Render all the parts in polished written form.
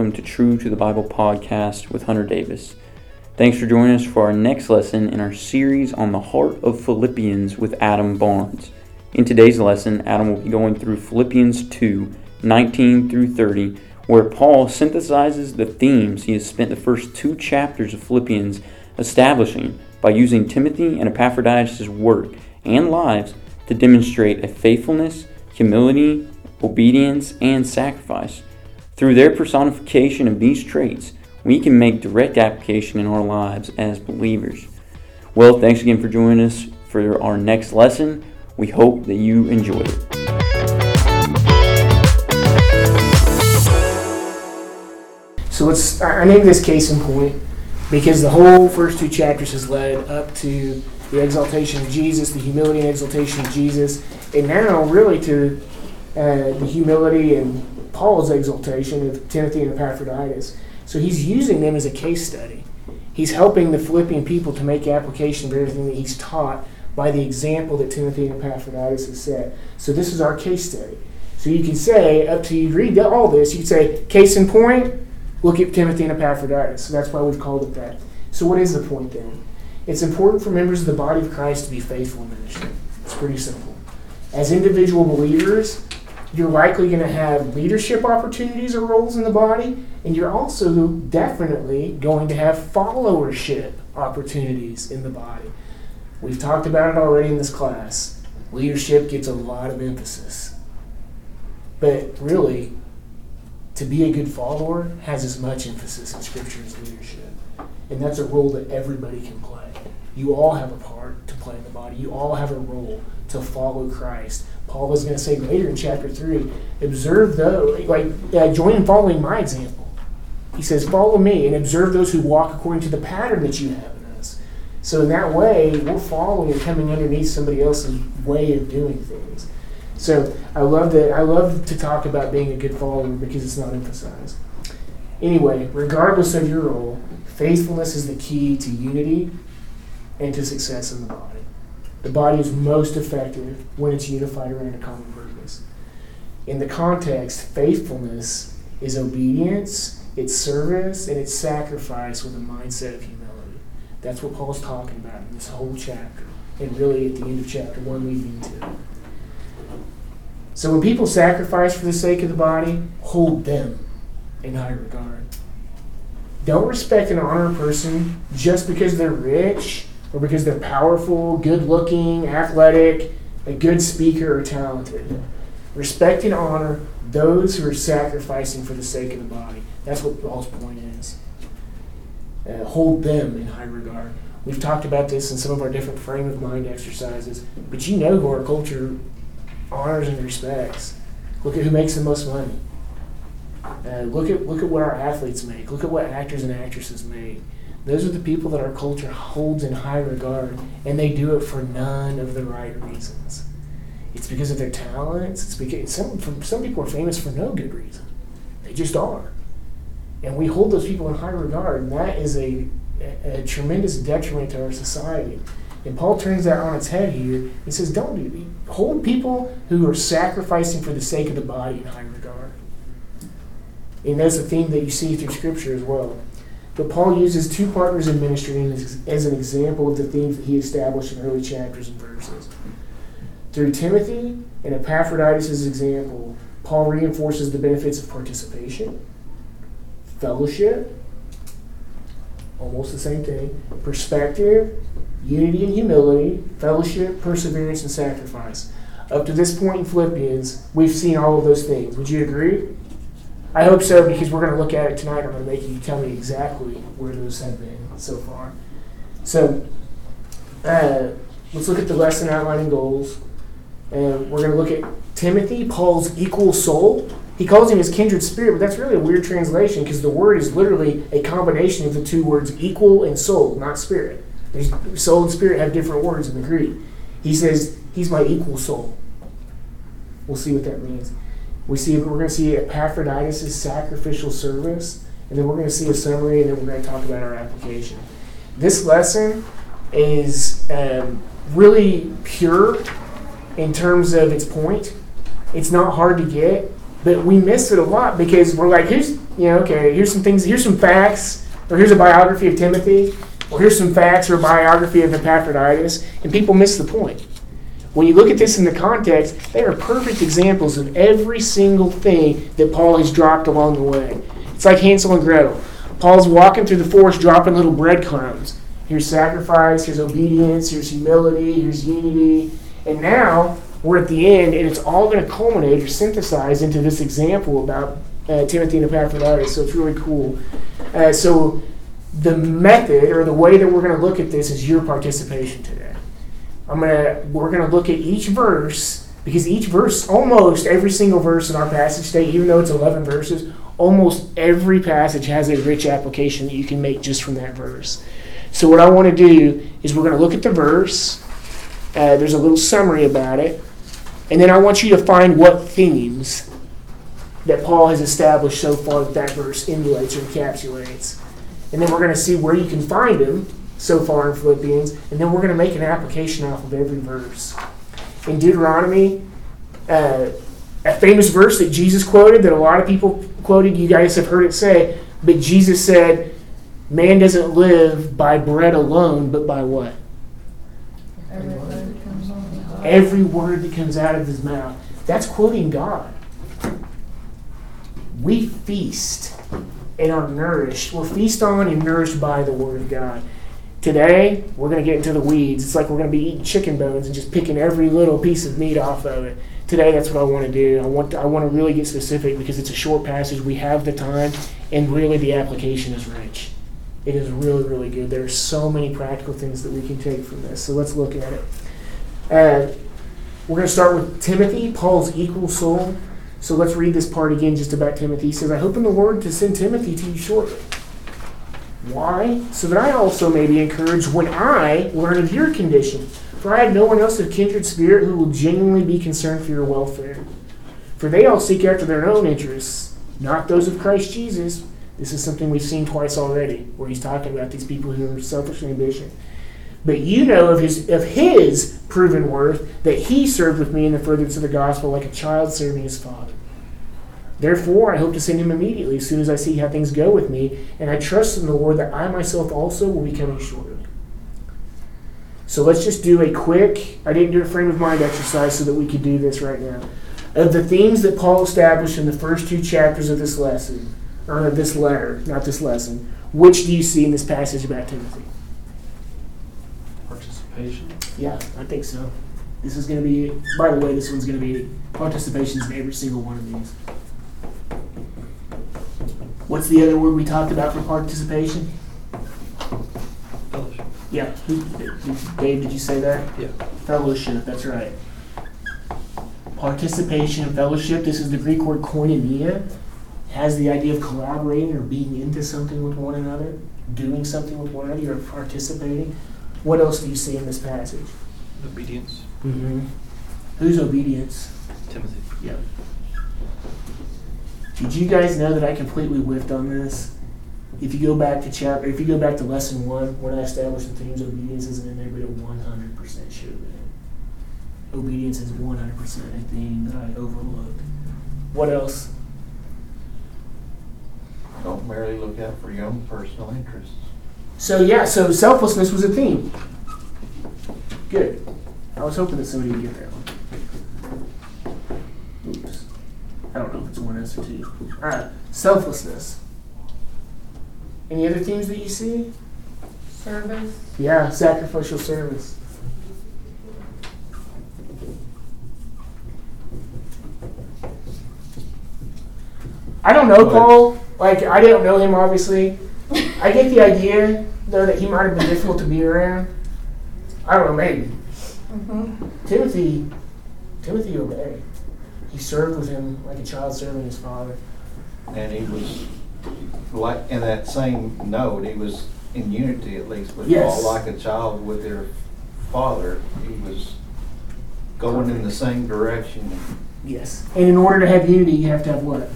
welcome to True to the Bible podcast with Hunter Davis. Thanks for joining us for our next lesson in our series on the heart of Philippians with Adam Barnes. In today's lesson, Adam will be going through Philippians 2, 19 through 30, where Paul synthesizes the themes he has spent the first two chapters of Philippians establishing by using Timothy and Epaphroditus' work and lives to demonstrate a faithfulness, humility, obedience, and sacrifice. Through their personification of these traits, we can make direct application in our lives as believers. Well, thanks again for joining us for our next lesson. We hope that you enjoy it. So I named this case in point because the whole first two chapters has led up to the exaltation of Jesus, the humility and exaltation of Jesus, and now really to the humility and Paul's exaltation of Timothy and Epaphroditus. So he's using them as a case study. He's helping the Philippian people to make application of everything that he's taught by the example that Timothy and Epaphroditus has set. So this is our case study. So you can say, up to you read all this, you can say, case in point, look at Timothy and Epaphroditus. So that's why we've called it that. So what is the point then? It's important for members of the body of Christ to be faithful in ministry. It's pretty simple. As individual believers, you're likely going to have leadership opportunities or roles in the body, and you're also definitely going to have followership opportunities in the body. We've talked about it already in this class. Leadership gets a lot of emphasis. But really, to be a good follower has as much emphasis in Scripture as leadership. And that's a role that everybody can play. You all have a part to play in the body. You all have a role to follow Christ. Paul is going to say later in chapter 3, observe those, join in following my example. He says, follow me and observe those who walk according to the pattern that you have in us. So in that way, we're following and coming underneath somebody else's way of doing things. So I love to talk about being a good follower because it's not emphasized. Anyway, regardless of your role, faithfulness is the key to unity and to success in the body. The body is most effective when it's unified around a common purpose. In the context, faithfulness is obedience, it's service, and it's sacrifice with a mindset of humility. That's what Paul's talking about in this whole chapter, and really at the end of chapter 1 leading into it. So when people sacrifice for the sake of the body, hold them in high regard. Don't respect and honor a person just because they're rich or because they're powerful, good-looking, athletic, a good speaker, or talented. Respect and honor those who are sacrificing for the sake of the body. That's what Paul's point is. Hold them in high regard. We've talked about this in some of our different frame of mind exercises, but you know who our culture honors and respects. Look at who makes the most money. Look at what our athletes make. Look at what actors and actresses make. Those are the people that our culture holds in high regard, and they do it for none of the right reasons. It's because of their talents. It's because some people are famous for no good reason. They just are. And we hold those people in high regard, and that is a tremendous detriment to our society. And Paul turns that on its head here. He says, hold people who are sacrificing for the sake of the body in high regard. And that's a theme that you see through Scripture as well. But Paul uses two partners in ministry as an example of the themes that he established in early chapters and verses. Through Timothy and Epaphroditus' example, Paul reinforces the benefits of participation, fellowship, almost the same thing, perspective, unity and humility, fellowship, perseverance, and sacrifice. Up to this point in Philippians, we've seen all of those things. Would you agree? I hope so, because we're going to look at it tonight. I'm going to make you tell me exactly where those have been so far. So let's look at the lesson outlining goals. We're going to look at Timothy, Paul's equal soul. He calls him his kindred spirit, but that's really a weird translation because the word is literally a combination of the two words equal and soul, not spirit. Soul and spirit have different words in the Greek. He says, he's my equal soul. We'll see what that means. We're going to see Epaphroditus' sacrificial service, and then we're going to see a summary, and then we're going to talk about our application. This lesson is really pure in terms of its point. It's not hard to get. But we miss it a lot because we're like, here's some things, here's some facts, or here's a biography of Timothy, or here's some facts or a biography of Epaphroditus, and people miss the point. When you look at this in the context, they are perfect examples of every single thing that Paul has dropped along the way. It's like Hansel and Gretel. Paul's walking through the forest dropping little breadcrumbs. Here's sacrifice, here's obedience, here's humility, here's unity. And now we're at the end, and it's all going to culminate or synthesize into this example about Timothy and Epaphroditus. So it's really cool. So the method or the way that we're going to look at this is your participation today. We're going to look at each verse, because each verse, almost every single verse in our passage today, even though it's 11 verses, almost every passage has a rich application that you can make just from that verse. So what I want to do is we're going to look at the verse. There's a little summary about it. And then I want you to find what themes that Paul has established so far that verse emulates or encapsulates. And then we're going to see where you can find them so far in Philippians, and then we're going to make an application off of every verse. In Deuteronomy, a famous verse that Jesus quoted, that a lot of people quoted, you guys have heard it say, but Jesus said, man doesn't live by bread alone, but by what? Every word that comes out of his mouth. That's quoting God. We feast and are nourished. We're feast on and nourished by the word of God. Today, we're going to get into the weeds. It's like we're going to be eating chicken bones and just picking every little piece of meat off of it. Today, that's what I want to do. I want to really get specific because it's a short passage. We have the time, and really the application is rich. It is really, really good. There are so many practical things that we can take from this. So let's look at it. We're going to start with Timothy, Paul's equal soul. So let's read this part again just about Timothy. He says, I hope in the Lord to send Timothy to you shortly. Why? So that I also may be encouraged when I learn of your condition. For I have no one else of kindred spirit who will genuinely be concerned for your welfare. For they all seek after their own interests, not those of Christ Jesus. This is something we've seen twice already, where he's talking about these people who are selfish and ambition. But you know of his proven worth, that he served with me in the furtherance of the gospel like a child serving his father. Therefore, I hope to send him immediately as soon as I see how things go with me, and I trust in the Lord that I myself also will be coming shortly. So let's just do a quick, I didn't do a frame of mind exercise so that we could do this right now. Of the themes that Paul established in the first two chapters of this lesson, or of this letter, not this lesson, which do you see in this passage about Timothy? Participation. Yeah, I think so. This is going to be, by the way, this one's going to be participations in every single one of these. What's the other word we talked about for participation? Fellowship. Yeah. Dave, did you say that? Yeah. Fellowship, that's right. Participation and fellowship, this is the Greek word koinonia. It has the idea of collaborating or being into something with one another, doing something with one another, or participating. What else do you see in this passage? Obedience. Mm-hmm. Who's obedience? Timothy. Yeah. Did you guys know that I completely whiffed on this? If you go back to lesson 1, when I established the themes, obedience isn't in there, but it 100% should have been. Obedience is 100% a theme that I overlooked. What else? Don't merely look out for your own personal interests. So selflessness was a theme. Good. I was hoping that somebody would get that one. Oops. I don't know if it's 1S or 2. All right, selflessness. Any other themes that you see? Service. Yeah, sacrificial service. I don't know Paul. Like, I didn't know him, obviously. I get the idea, though, that he might have been difficult to be around. I don't know, maybe. Mm-hmm. Timothy obeyed. He served with him like a child serving his father. And he was, like in that same note, he was in unity at least with Paul, like a child with their father. He was going in the same direction. Yes. And in order to have unity, you have to have what?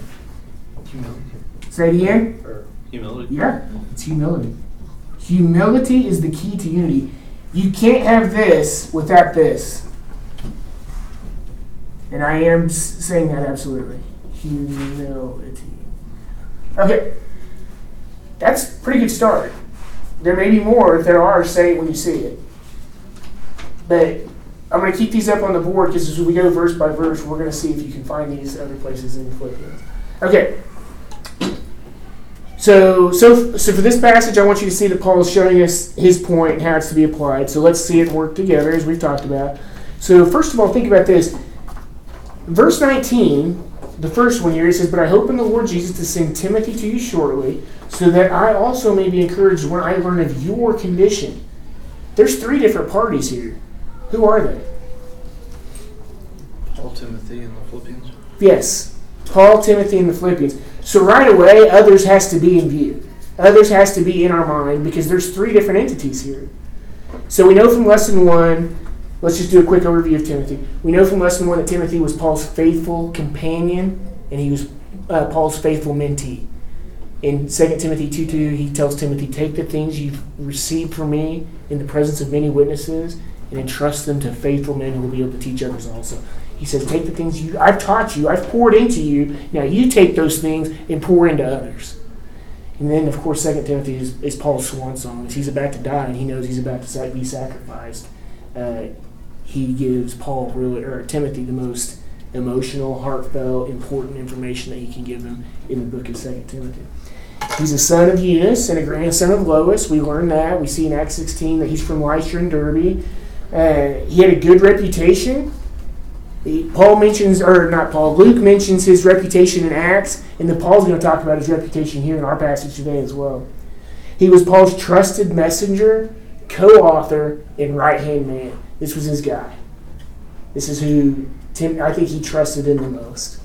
Humility. Say it again? Or humility. Yeah, it's humility. Humility is the key to unity. You can't have this without this. And I am saying that absolutely. humility. Okay, that's a pretty good start. There may be more. If there are, say it when you see it. But I'm going to keep these up on the board because as we go verse by verse, we're going to see if you can find these other places in Philippians. Okay. So for this passage, I want you to see that Paul is showing us his point and how it's to be applied. So let's see it work together as we've talked about. So first of all, think about this. Verse 19, the first one here, it says, "But I hope in the Lord Jesus to send Timothy to you shortly, so that I also may be encouraged when I learn of your condition." There's three different parties here. Who are they? Paul, Timothy, and the Philippians. Yes. Paul, Timothy, and the Philippians. So right away, others has to be in view. Others has to be in our mind because there's three different entities here. So we know from lesson one, let's just do a quick overview of Timothy. We know from lesson one that Timothy was Paul's faithful companion and he was Paul's faithful mentee. In 2 Timothy 2:2, he tells Timothy, "Take the things you've received from me in the presence of many witnesses and entrust them to faithful men who will be able to teach others also." He says, "Take the things I've taught you, I've poured into you. Now you take those things and pour into others." And then, of course, 2 Timothy is Paul's swan song. As he's about to die and he knows he's about to be sacrificed, he gives Timothy the most emotional, heartfelt, important information that he can give him in the book of 2 Timothy. He's a son of Eunice and a grandson of Lois. We learn that. We see in Acts 16 that he's from Lystra and Derbe. He had a good reputation. Luke mentions his reputation in Acts, and then Paul's going to talk about his reputation here in our passage today as well. He was Paul's trusted messenger, co-author, and right-hand man. This was his guy. This is who I think he trusted him the most.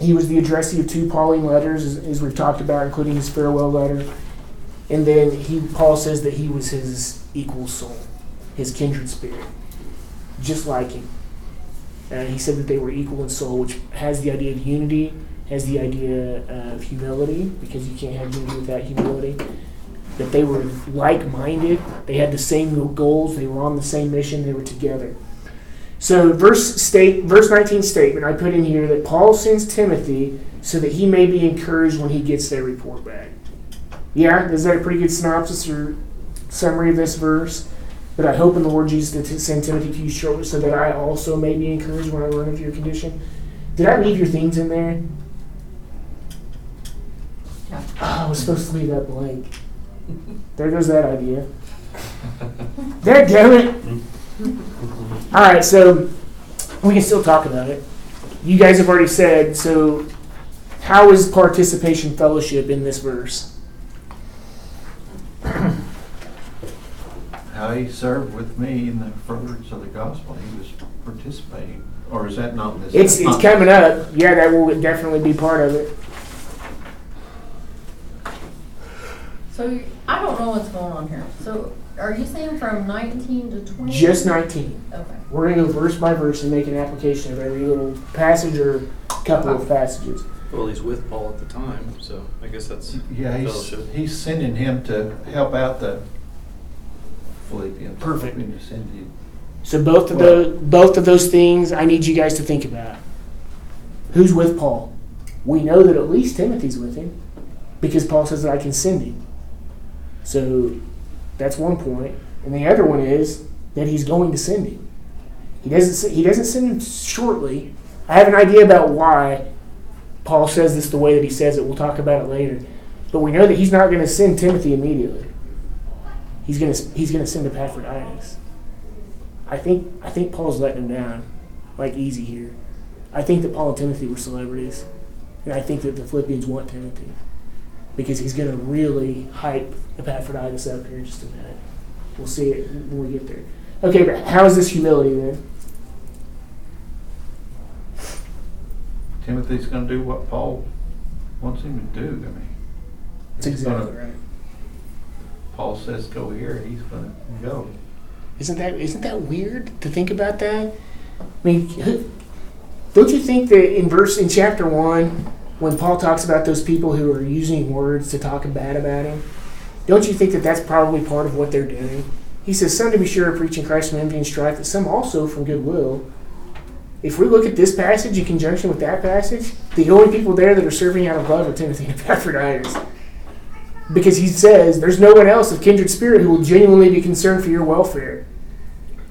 He was the addressee of two Pauline letters, as we've talked about, including his farewell letter. And then Paul says that he was his equal soul, his kindred spirit, just like him. He said that they were equal in soul, which has the idea of unity, has the idea of humility, because you can't have unity without humility, that they were like-minded, they had the same goals, they were on the same mission, they were together. So verse 19 statement, I put in here that Paul sends Timothy so that he may be encouraged when he gets their report back. Yeah, is that a pretty good synopsis or summary of this verse? That I hope in the Lord Jesus to send Timothy to you shortly so that I also may be encouraged when I learn of your condition. Did I leave your things in there? Yeah. Oh, I was supposed to leave that blank. There goes that idea. There, damn it. All right, so we can still talk about it. You guys have already said, so how is participation fellowship in this verse? How he served with me in the furtherance of the gospel. He was participating. Or is that not this? It's coming up. Yeah, that will definitely be part of it. So I don't know what's going on here. So are you saying from 19 to 20? Just 19. Okay. We're going to go verse by verse and make an application of every little passage or couple of passages. Well, he's with Paul at the time, so I guess that's fellowship. He's sending him to help out the Philippians. Perfect. So both of those things I need you guys to think about. Who's with Paul? We know that at least Timothy's with him because Paul says that I can send him. So that's one point. And the other one is that he's going to send him. He doesn't send him shortly. I have an idea about why Paul says this the way that he says it. We'll talk about it later. But we know that he's not going to send Timothy immediately. He's gonna send Epaphroditus. I think Paul's letting him down, like easy here. I think that Paul and Timothy were celebrities, and I think that the Philippians want Timothy because he's gonna really hype Epaphroditus up here in just a minute. We'll see it when we get there. Okay, but how is this humility then? Timothy's gonna do what Paul wants him to do. I mean, that's exactly right. Paul says go here, he's going to go. Isn't that weird to think about that? I mean, don't you think that in chapter 1, when Paul talks about those people who are using words to talk bad about him, don't you think that that's probably part of what they're doing? He says, "Some to be sure are preaching Christ from envy and strife, but some also from goodwill." if we look at this passage in conjunction with that passage, the only people there that are serving out of love are Timothy and Epaphroditus. Because he says, there's no one else of kindred spirit who will genuinely be concerned for your welfare.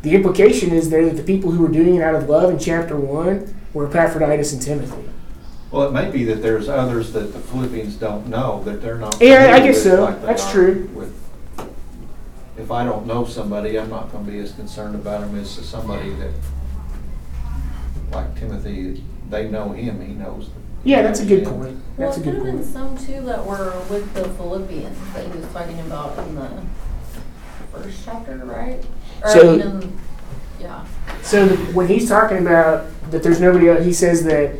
The implication is there that the people who were doing it out of love in chapter 1 were Epaphroditus and Timothy. Well, it may be that there's others that the Philippians don't know, that they're not. Yeah, I guess so. Like that's true. If I don't know somebody, I'm not going to be as concerned about them as somebody that, like Timothy, they know him, he knows them. Yeah, that's a good point. That's a good point. Well, there have been some, too, that were with the Philippians that he was talking about in the first chapter, right? So when he's talking about that there's nobody else, he says that,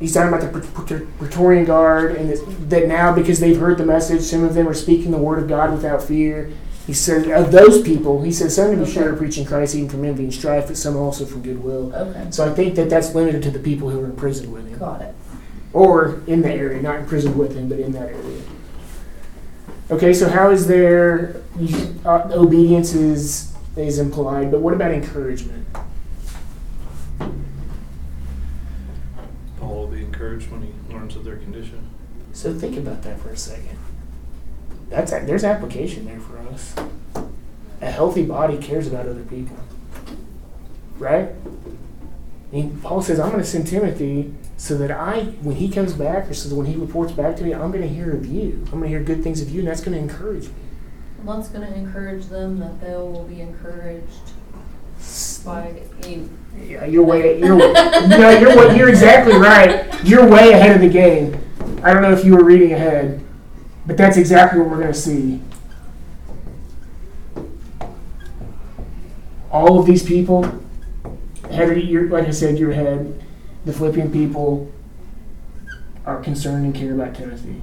he's talking about the Praetorian Guard, and that now because they've heard the message, some of them are speaking the word of God without fear. He said, of those people, he says, some to be sure are preaching Christ even from envy and strife, but some also from goodwill. Okay. So I think that that's limited to the people who are in prison with him. Got it. Or in that area, not in prison with him, but in that area. Okay, so how is there, obedience is implied, but what about encouragement? Paul will be encouraged when he learns of their condition. So think about that for a second. There's application there for us. A healthy body cares about other people, right? And Paul says, I'm going to send Timothy so that when he comes back, or so that when he reports back to me, I'm going to hear of you. I'm going to hear good things of you, and that's going to encourage me. Well, that's going to encourage them that they will be encouraged by you. Yeah, you're exactly right. You're way ahead of the game. I don't know if you were reading ahead. But that's exactly what we're going to see. All of these people, like I said, your head, the Philippian people are concerned and care about Timothy.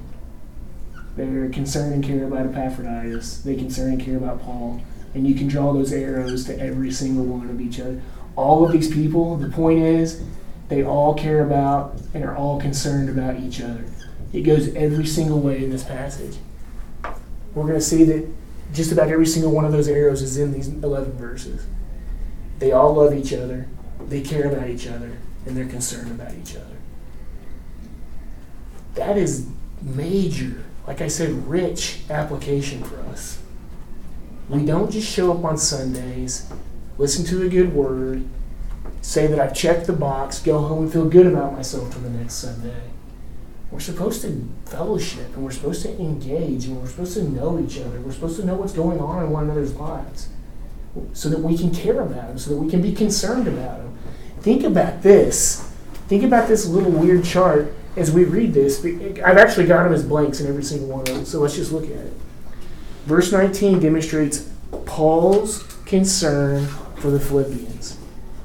They're concerned and care about Epaphroditus. They concern and care about Paul. And you can draw those arrows to every single one of each other. All of these people, the point is, they all care about and are all concerned about each other. It goes every single way in this passage. We're going to see that just about every single one of those arrows is in these 11 verses. They all love each other, they care about each other, and they're concerned about each other. That is major, like I said, rich application for us. We don't just show up on Sundays, listen to a good word, say that I've checked the box, go home and feel good about myself till the next Sunday. We're supposed to fellowship, and we're supposed to engage, and we're supposed to know each other. We're supposed to know what's going on in one another's lives so that we can care about them, so that we can be concerned about them. Think about this. Think about this little weird chart as we read this. I've actually got them as blanks in every single one of them, so let's just look at it. Verse 19 demonstrates Paul's concern for the Philippians.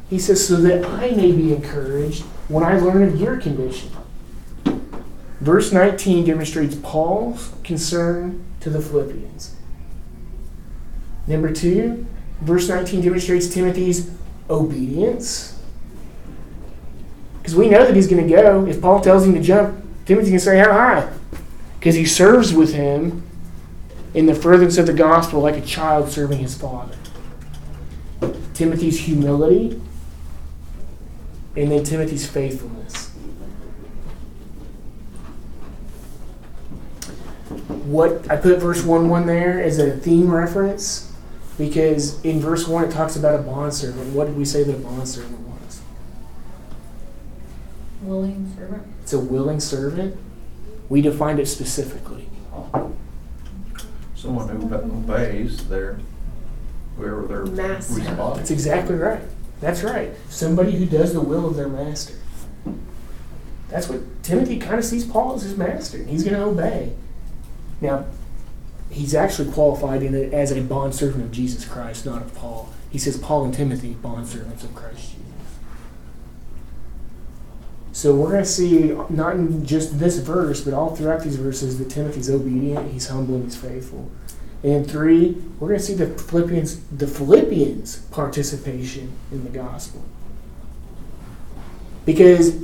He says, so that I may be encouraged when I learn of your condition. Verse 19 demonstrates Paul's concern to the Philippians. Number 2, verse 19 demonstrates Timothy's obedience. Because we know that he's going to go. If Paul tells him to jump, Timothy's going to say, how high? Because he serves with him in the furtherance of the gospel like a child serving his father. Timothy's humility, and then Timothy's faithfulness. What I put verse 1:1 there as a theme reference, because in verse 1 it talks about a bondservant. What did we say that a bondservant was? Willing servant. It's a willing servant. We defined it specifically. Someone who obeys wherever they're responsible. That's exactly right. That's right. Somebody who does the will of their master. That's what Timothy kind of sees Paul as his master. He's going to obey. Now, he's actually qualified in it as a bondservant of Jesus Christ, not of Paul. He says Paul and Timothy, bondservants of Christ Jesus. So we're going to see, not in just this verse, but all throughout these verses, that Timothy's obedient, he's humble, and he's faithful. And 3, we're going to see the Philippians' participation in the gospel. Because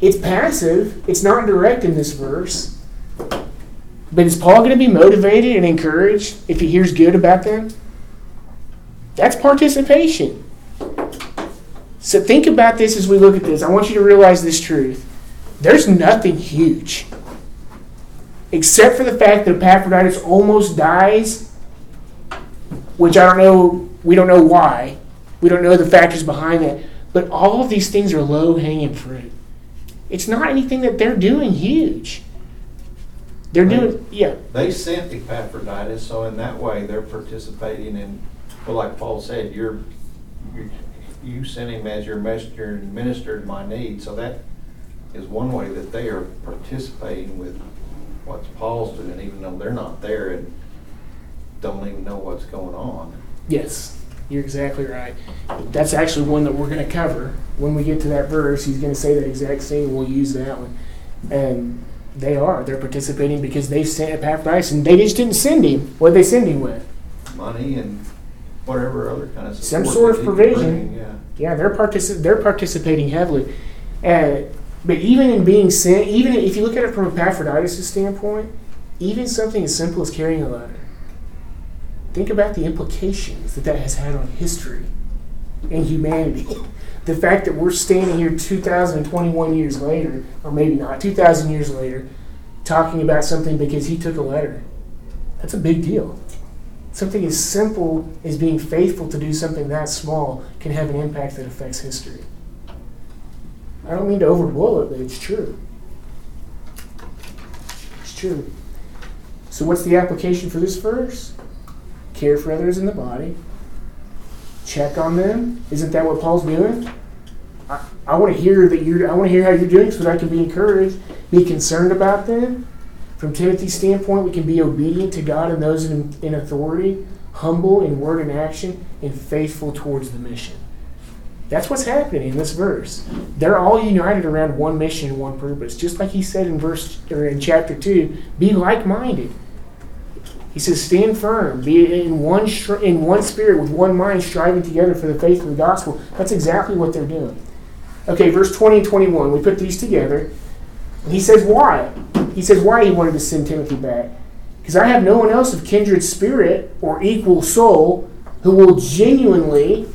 it's passive, it's not direct in this verse. But is Paul going to be motivated and encouraged if he hears good about them? That's participation. So think about this as we look at this. I want you to realize this truth. There's nothing huge. Except for the fact that Epaphroditus almost dies, which I don't know, we don't know why. We don't know the factors behind that. But all of these things are low-hanging fruit. It's not anything that they're doing huge. They're doing, yeah. They sent Epaphroditus, so in that way they're participating in, well, like Paul said, you sent him as your messenger and ministered my need. So that is one way that they are participating with what Paul's doing, even though they're not there and don't even know what's going on. Yes, you're exactly right. That's actually one that we're going to cover. When we get to that verse, he's going to say that exact same. We'll use that one. And they are. They're participating because they sent Epaphroditus, and they just didn't send him. What did they send him with? Money and whatever other kind of support. Some sort of provision. Yeah, they're participating heavily. But even in being sent, even if you look at it from Epaphroditus' standpoint, even something as simple as carrying a letter, think about the implications that has had on history and humanity. The fact that we're standing here 2,021 years later, or maybe not, 2,000 years later, talking about something because he took a letter. That's a big deal. Something as simple as being faithful to do something that small can have an impact that affects history. I don't mean to overblow it, but it's true. It's true. So what's the application for this verse? Care for others in the body. Check on them. Isn't that what Paul's doing? I want to hear that I want to hear how you're doing so that I can be encouraged. Be concerned about them. From Timothy's standpoint, we can be obedient to God and those in authority, humble in word and action, and faithful towards the mission. That's what's happening in this verse. They're all united around one mission and one purpose. Just like he said in chapter 2, be like-minded. He says, stand firm, be in one spirit, with one mind, striving together for the faith of the gospel. That's exactly what they're doing. Okay, verse 20 and 21, we put these together. And he says why. He says why he wanted to send Timothy back. Because I have no one else of kindred spirit or equal soul who will genuinely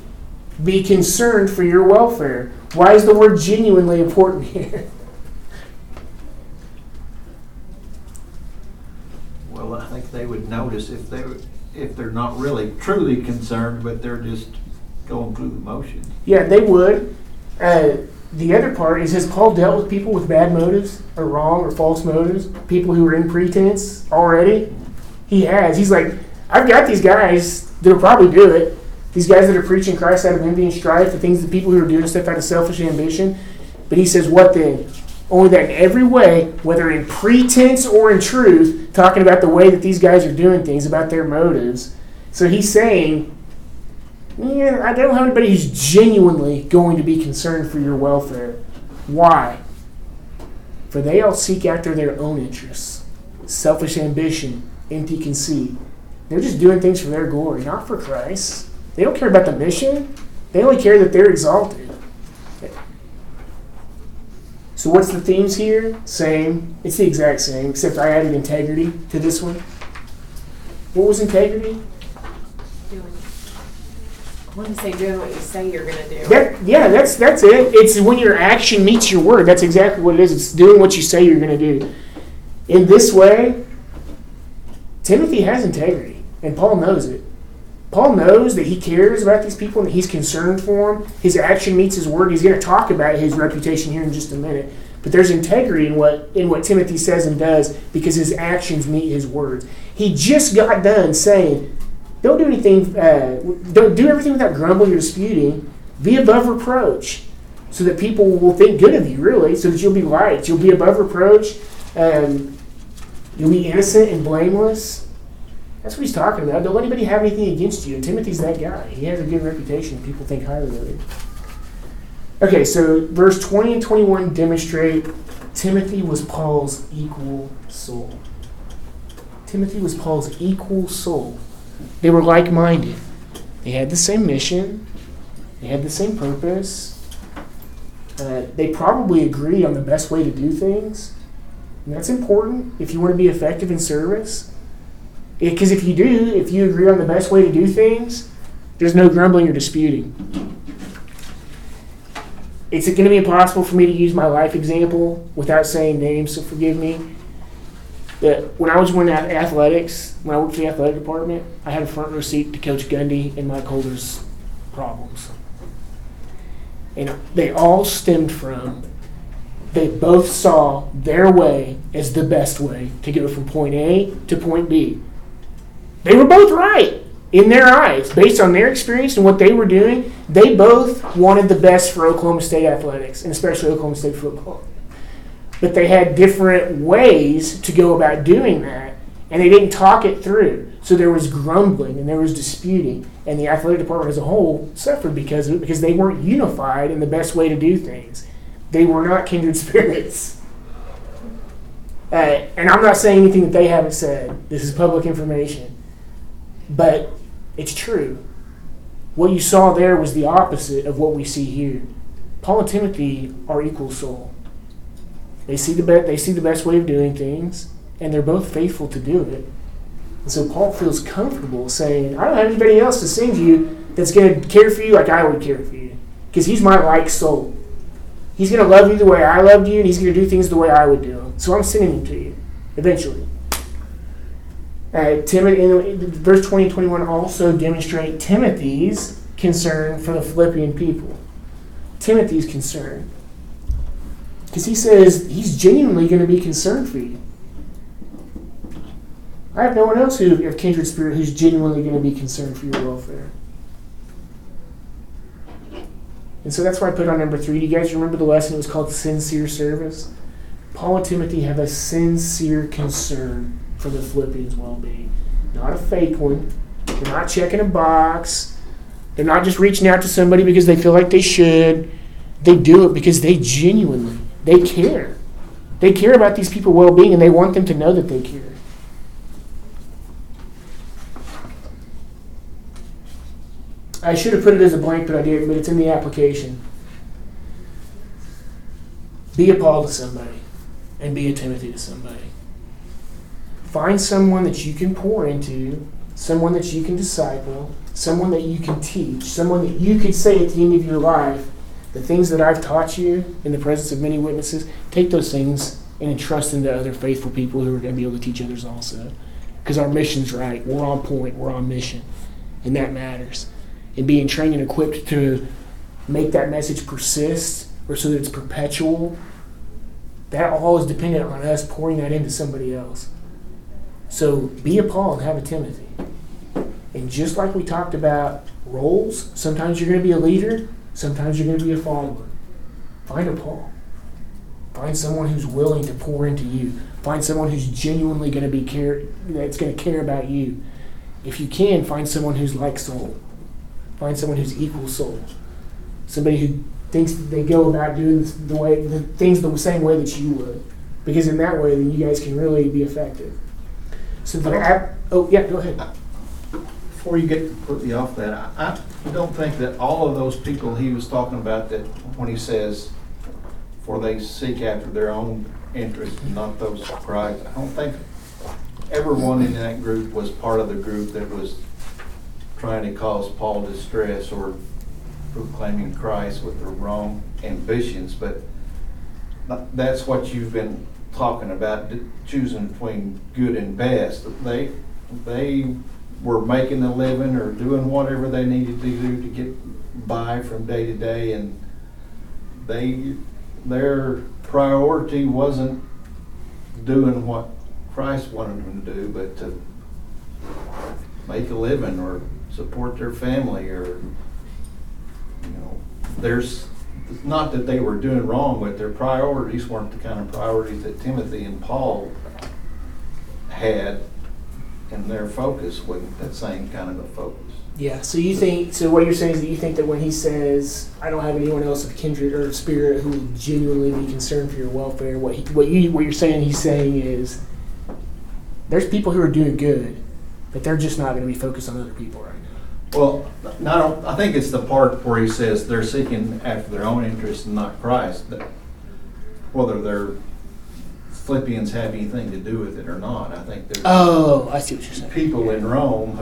be concerned for your welfare. Why is the word genuinely important here? Well, I think they would notice if they're not really truly concerned, but they're just going through the motions. Yeah, they would. The other part is, has Paul dealt with people with bad motives or wrong or false motives? People who are in pretense already? He has. He's like, I've got these guys that'll probably do it. These guys that are preaching Christ out of envy and strife, the things that people who are doing stuff out of selfish ambition. But he says, what then? Only that in every way, whether in pretense or in truth, talking about the way that these guys are doing things, about their motives. So he's saying, yeah, I don't have anybody who's genuinely going to be concerned for your welfare. Why? For they all seek after their own interests, selfish ambition, empty conceit. They're just doing things for their glory, not for Christ. They don't care about the mission. They only care that they're exalted. So what's the themes here? Same. It's the exact same, except I added integrity to this one. What was integrity? Doing. I want to say doing what you say you're going to do. That's it. It's when your action meets your word. That's exactly what it is. It's doing what you say you're going to do. In this way, Timothy has integrity, and Paul knows it. Paul knows that he cares about these people and that he's concerned for them. His action meets his word. He's going to talk about his reputation here in just a minute. But there's integrity in what Timothy says and does because his actions meet his words. He just got done saying, don't do everything without grumbling or disputing. Be above reproach so that people will think good of you, really, so that you'll be liked. You'll be above reproach. You'll be innocent and blameless. That's what he's talking about. Don't let anybody have anything against you. And Timothy's that guy. He has a good reputation. People think highly of him. Okay, so verse 20 and 21 demonstrate Timothy was Paul's equal soul. Timothy was Paul's equal soul. They were like-minded. They had the same mission. They had the same purpose. They probably agreed on the best way to do things. And that's important if you want to be effective in service. Because if you agree on the best way to do things, there's no grumbling or disputing. It's going to be impossible for me to use my life example without saying names, so forgive me. But when I was winning athletics, when I worked for the athletic department, I had a front row seat to Coach Gundy and Mike Holder's problems. And they all stemmed from, they both saw their way as the best way to go from point A to point B. They were both right in their eyes. Based on their experience and what they were doing, they both wanted the best for Oklahoma State athletics, and especially Oklahoma State football. But they had different ways to go about doing that, and they didn't talk it through. So there was grumbling and there was disputing, and the athletic department as a whole suffered because of it, because they weren't unified in the best way to do things. They were not kindred spirits. And I'm not saying anything that they haven't said. This is public information. But it's true. What you saw there was the opposite of what we see here. Paul and Timothy are equal soul. They see the best way of doing things, and they're both faithful to do it. And so Paul feels comfortable saying, I don't have anybody else to send you that's going to care for you like I would care for you, because he's my like soul. He's going to love you the way I loved you, and he's going to do things the way I would do them. So I'm sending him to you, eventually. Timothy, in verse 20 and 21 also demonstrate Timothy's concern for the Philippian people. Timothy's concern. Because he says he's genuinely going to be concerned for you. I have no one else of kindred spirit who's genuinely going to be concerned for your welfare. And so that's why I put on number 3. Do you guys remember the lesson? It was called Sincere Service. Paul and Timothy have a sincere concern for the Philippians' well-being. Not a fake one. They're not checking a box. They're not just reaching out to somebody because they feel like they should. They do it because they genuinely, they care. They care about these people's well-being, and they want them to know that they care. I should have put it as a blank, but I didn't, but it's in the application. Be a Paul to somebody, and be a Timothy to somebody. Find someone that you can pour into, someone that you can disciple, someone that you can teach, someone that you could say at the end of your life, the things that I've taught you in the presence of many witnesses, take those things and entrust them to other faithful people who are going to be able to teach others also. Because our mission's right. We're on point. We're on mission. And that matters. And being trained and equipped to make that message persist or so that it's perpetual, that all is dependent on us pouring that into somebody else. So be a Paul and have a Timothy. And just like we talked about roles, sometimes you're going to be a leader, sometimes you're going to be a follower. Find a Paul. Find someone who's willing to pour into you. Find someone who's genuinely going to be that's going to care about you. If you can, find someone who's like soul. Find someone who's equal soul. Somebody who thinks that they go about doing the things the same way that you would. Because in that way, then you guys can really be effective. So go ahead. Before you get completely off that, I don't think that all of those people he was talking about, that when he says, for they seek after their own interests, not those of Christ, I don't think everyone in that group was part of the group that was trying to cause Paul distress or proclaiming Christ with their wrong ambitions, but that's what you've been talking about, choosing between good and best. They were making a living or doing whatever they needed to do to get by from day to day, and their priority wasn't doing what Christ wanted them to do, but to make a living or support their family, or there's not that they were doing wrong, but their priorities weren't the kind of priorities that Timothy and Paul had, and their focus wasn't that same kind of a focus. Yeah, so what you're saying is that you think that when he says, I don't have anyone else of kindred or of spirit who will genuinely be concerned for your welfare, what you're saying is there's people who are doing good, but they're just not going to be focused on other people right now. Well, no, I think it's the part where he says they're seeking after their own interests and not Christ. That whether their Philippians have anything to do with it or not, I think there's I see what you're saying. People in Rome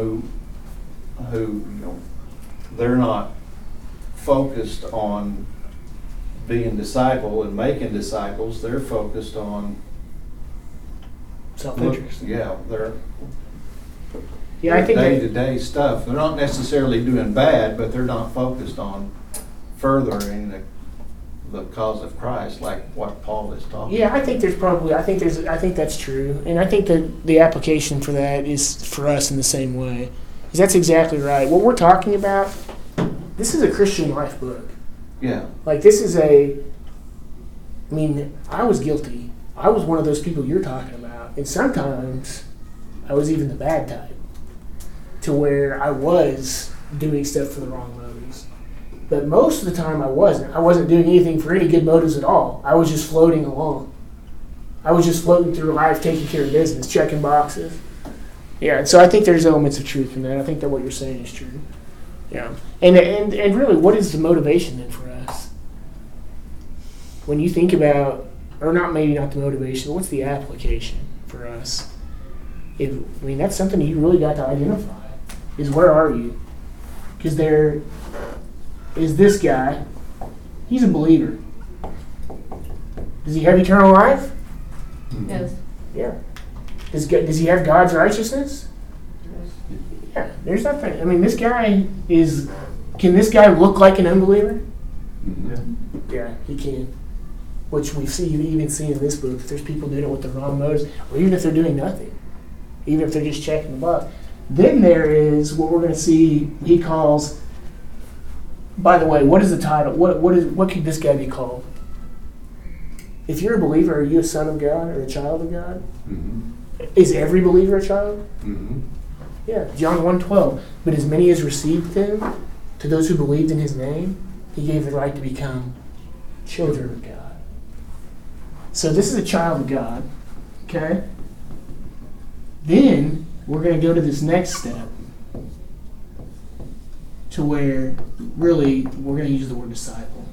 who they're not focused on being disciple and making disciples, they're focused on self-interest. Yeah, I think day-to-day stuff. They're not necessarily doing bad, but they're not focused on furthering the cause of Christ, like what Paul is talking about. I think that's true, and I think that the application for that is for us in the same way. Because that's exactly right. What we're talking about, this is a Christian life book. Yeah. Like this is I was guilty. I was one of those people you're talking about, and sometimes I was even the bad type, to where I was doing stuff for the wrong motives. But most of the time I wasn't. I wasn't doing anything for any good motives at all. I was just floating along. I was just floating through life, taking care of business, checking boxes. Yeah, and so I think there's elements of truth in that. I think that what you're saying is true. Yeah. And really, what is the motivation then for us? When you think about, or not maybe not the motivation, what's the application for us? That's something you really got to identify, is where are you? Because there is this guy, he's a believer. Does he have eternal life? Yes. Yeah. Does he have God's righteousness? Yes. Yeah, there's nothing. This guy is, can this guy look like an unbeliever? Yeah. Yeah, he can. Which we see, even seen in this book, if there's people doing it with the wrong motives, or even if they're doing nothing. Even if they're just checking the box. Then there is what we're going to see he calls, by the way, what is the title? What could this guy be called? If you're a believer, are you a son of God or a child of God? Mm-hmm. Is every believer a child? Mm-hmm. Yeah, John 1:12. But as many as received him, to those who believed in his name, he gave the right to become children of God. So this is a child of God, okay? Then we're going to go to this next step, to where really we're going to use the word disciple,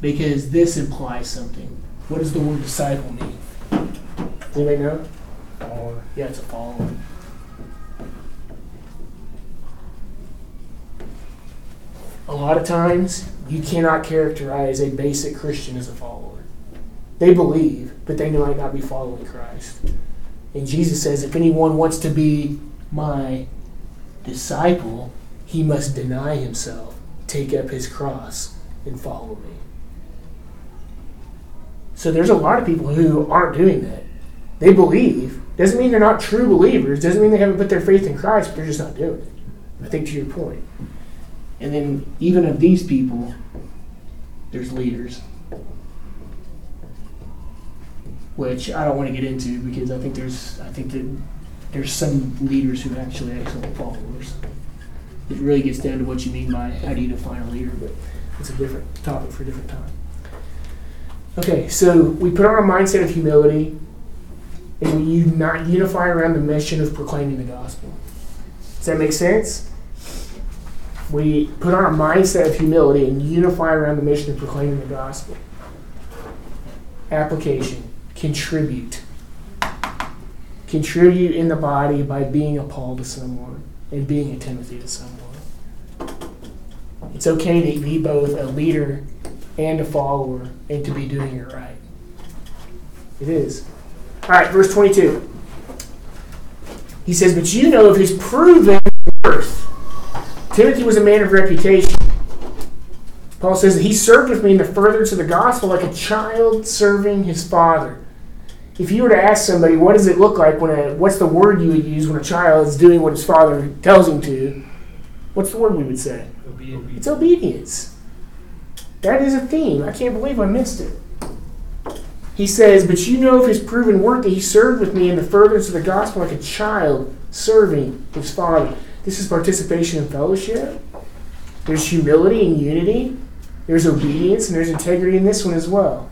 because this implies something. What does the word disciple mean? Does anybody know? Follower. Yeah, it's a follower. A lot of times you cannot characterize a basic Christian as a follower. They believe, but they might not be following Christ. And Jesus says, if anyone wants to be my disciple, he must deny himself, take up his cross, and follow me. So there's a lot of people who aren't doing that. They believe. Doesn't mean they're not true believers. Doesn't mean they haven't put their faith in Christ, but they're just not doing it. I think to your point. And then even of these people, there's leaders, which I don't want to get into, because I think that there's some leaders who are actually excellent followers. It really gets down to what you mean by how do you define a leader, but it's a different topic for a different time. Okay, so we put on a mindset of humility, and we unify around the mission of proclaiming the gospel. Does that make sense? We put on a mindset of humility and unify around the mission of proclaiming the gospel. Application. Contribute. Contribute in the body by being a Paul to someone and being a Timothy to someone. It's okay to be both a leader and a follower and to be doing it right. It is. All right, verse 22. He says, but you know of his proven worth. Timothy was a man of reputation. Paul says that he served with me in the furtherance of the gospel like a child serving his father. If you were to ask somebody, what does it look like what's the word you would use when a child is doing what his father tells him to? What's the word we would say? Obedience. It's obedience. That is a theme. I can't believe I missed it. He says, but you know of his proven worth that he served with me in the furtherance of the gospel like a child serving his father. This is participation in fellowship. There's humility and unity. There's obedience, and there's integrity in this one as well.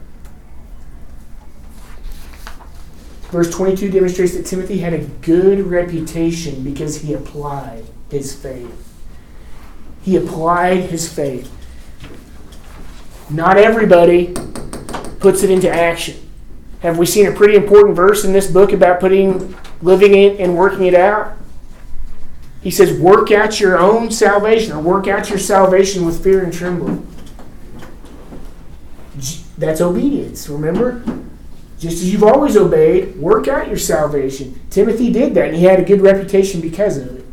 Verse 22 demonstrates that Timothy had a good reputation because he applied his faith. He applied his faith. Not everybody puts it into action. Have we seen a pretty important verse in this book about living it and working it out? He says, work out your own salvation, or work out your salvation with fear and trembling. That's obedience, remember? Just as you've always obeyed, work out your salvation. Timothy did that, and he had a good reputation because of it.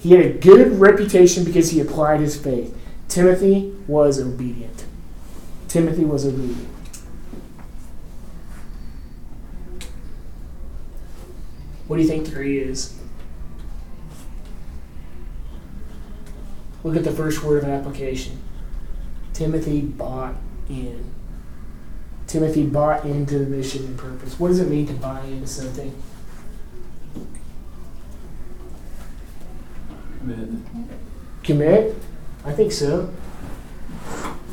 He had a good reputation because he applied his faith. Timothy was obedient. Timothy was obedient. What do you think 3 is? Look at the first word of application. Timothy bought in. Timothy bought into the mission and purpose. What does it mean to buy into something? Commit? I think so.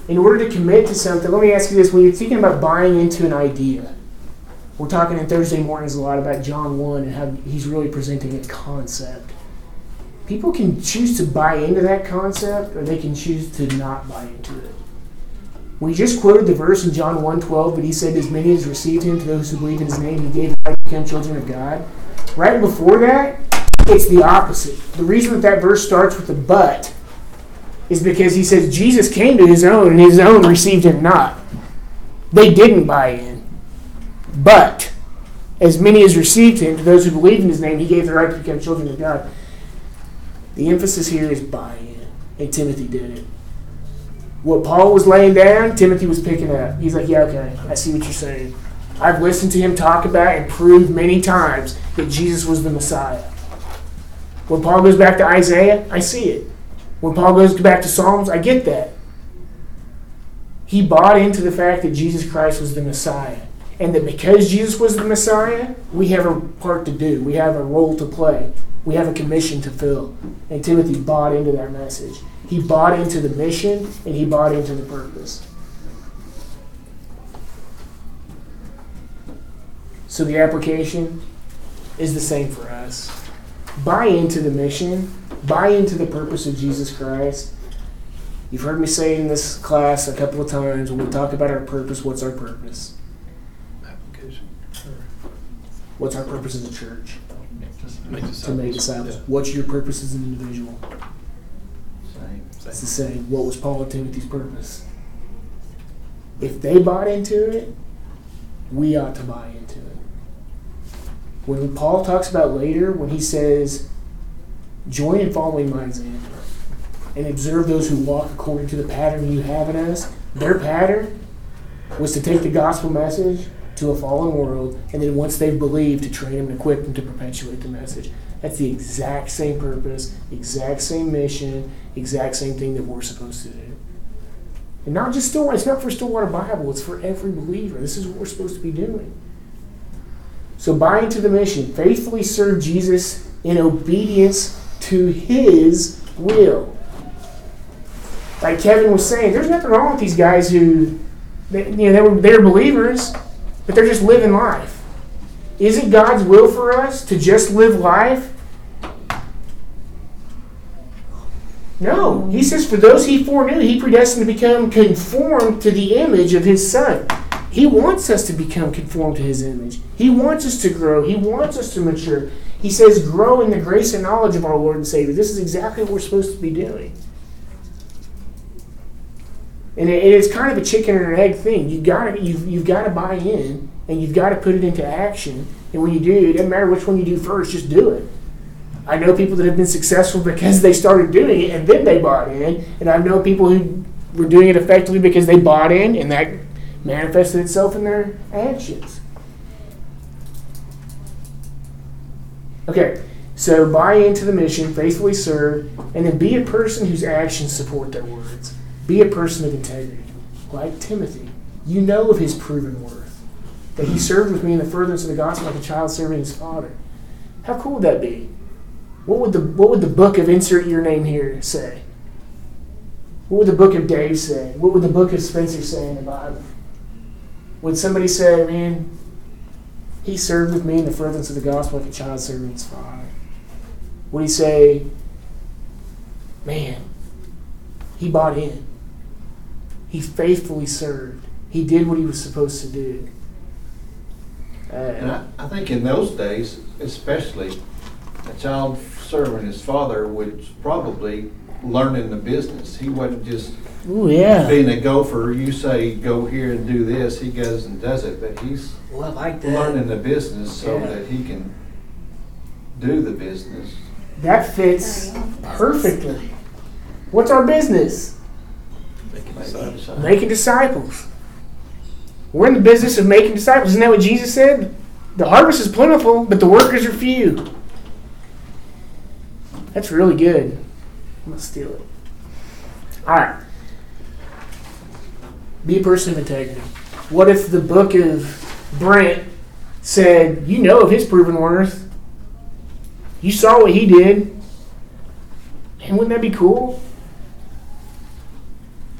In order to commit to something, let me ask you this. When you're thinking about buying into an idea, we're talking in Thursday mornings a lot about John 1 and how he's really presenting a concept. People can choose to buy into that concept or they can choose to not buy into it. We just quoted the verse in John 1:12, but he said, as many as received him, to those who believe in his name, he gave life to become children of God. Right before that, it's the opposite. The reason that verse starts with the but is because he says Jesus came to his own, and his own received him not. They didn't buy in. But as many as received him, to those who believe in his name, he gave the right to become children of God. The emphasis here is buy in, and Timothy did it. What Paul was laying down, Timothy was picking up. He's like, yeah, okay, I see what you're saying. I've listened to him talk about and prove many times that Jesus was the Messiah. When Paul goes back to Isaiah, I see it. When Paul goes back to Psalms, I get that. He bought into the fact that Jesus Christ was the Messiah. And that because Jesus was the Messiah, we have a part to do. We have a role to play. We have a commission to fill. And Timothy bought into that message. He bought into the mission, and he bought into the purpose. So the application is the same for us. Buy into the mission. Buy into the purpose of Jesus Christ. You've heard me say in this class a couple of times, when we talk about our purpose, what's our purpose? Application. What's our purpose as a church? To make disciples. What's your purpose as an individual? It's the same. What was Paul and Timothy's purpose? If they bought into it, we ought to buy into it. When Paul talks about later, when he says, join in following my example and observe those who walk according to the pattern you have in us, their pattern was to take the gospel message to a fallen world, and then once they've believed, to train them and equip them to perpetuate the message. That's the exact same purpose, exact same mission, exact same thing that we're supposed to do. And not just Stillwater, it's not for Stillwater Bible, it's for every believer. This is what we're supposed to be doing. So buy into the mission, faithfully serve Jesus in obedience to his will. Like Kevin was saying, there's nothing wrong with these guys who, they're believers, but they're just living life. Is it God's will for us to just live life? No. He says, for those he foreknew, he predestined to become conformed to the image of his Son. He wants us to become conformed to his image. He wants us to grow. He wants us to mature. He says, grow in the grace and knowledge of our Lord and Savior. This is exactly what we're supposed to be doing. And it's kind of a chicken and an egg thing. You've got to buy in, and you've got to put it into action. And when you do, it doesn't matter which one you do first, just do it. I know people that have been successful because they started doing it and then they bought in. And I've known people who were doing it effectively because they bought in, and that manifested itself in their actions. Okay, so buy into the mission, faithfully serve, and then be a person whose actions support their words. Be a person of integrity, like Timothy. You know of his proven worth, that he served with me in the furtherance of the gospel like a child serving his father. How cool would that be? What would the book of insert your name here say? What would the book of Dave say? What would the book of Spencer say in the Bible? Would somebody say, man, he served with me in the furtherance of the gospel like a child serving his father? Would he say, man, he bought in. He faithfully served. He did what he was supposed to do. And I think in those days, especially, a child serving his father would probably learning the business. He wasn't just being a gopher. You say, go here and do this. He goes and does it. But he's learning the business so that he can do the business. That fits perfectly. What's our business? Making disciples. Making disciples. We're in the business of making disciples. Isn't that what Jesus said? The harvest is plentiful, but the workers are few. That's really good. I'm going to steal it. All right. Be a person of integrity. What if the book of Brent said, you know of his proven worth. You saw what he did. And wouldn't that be cool?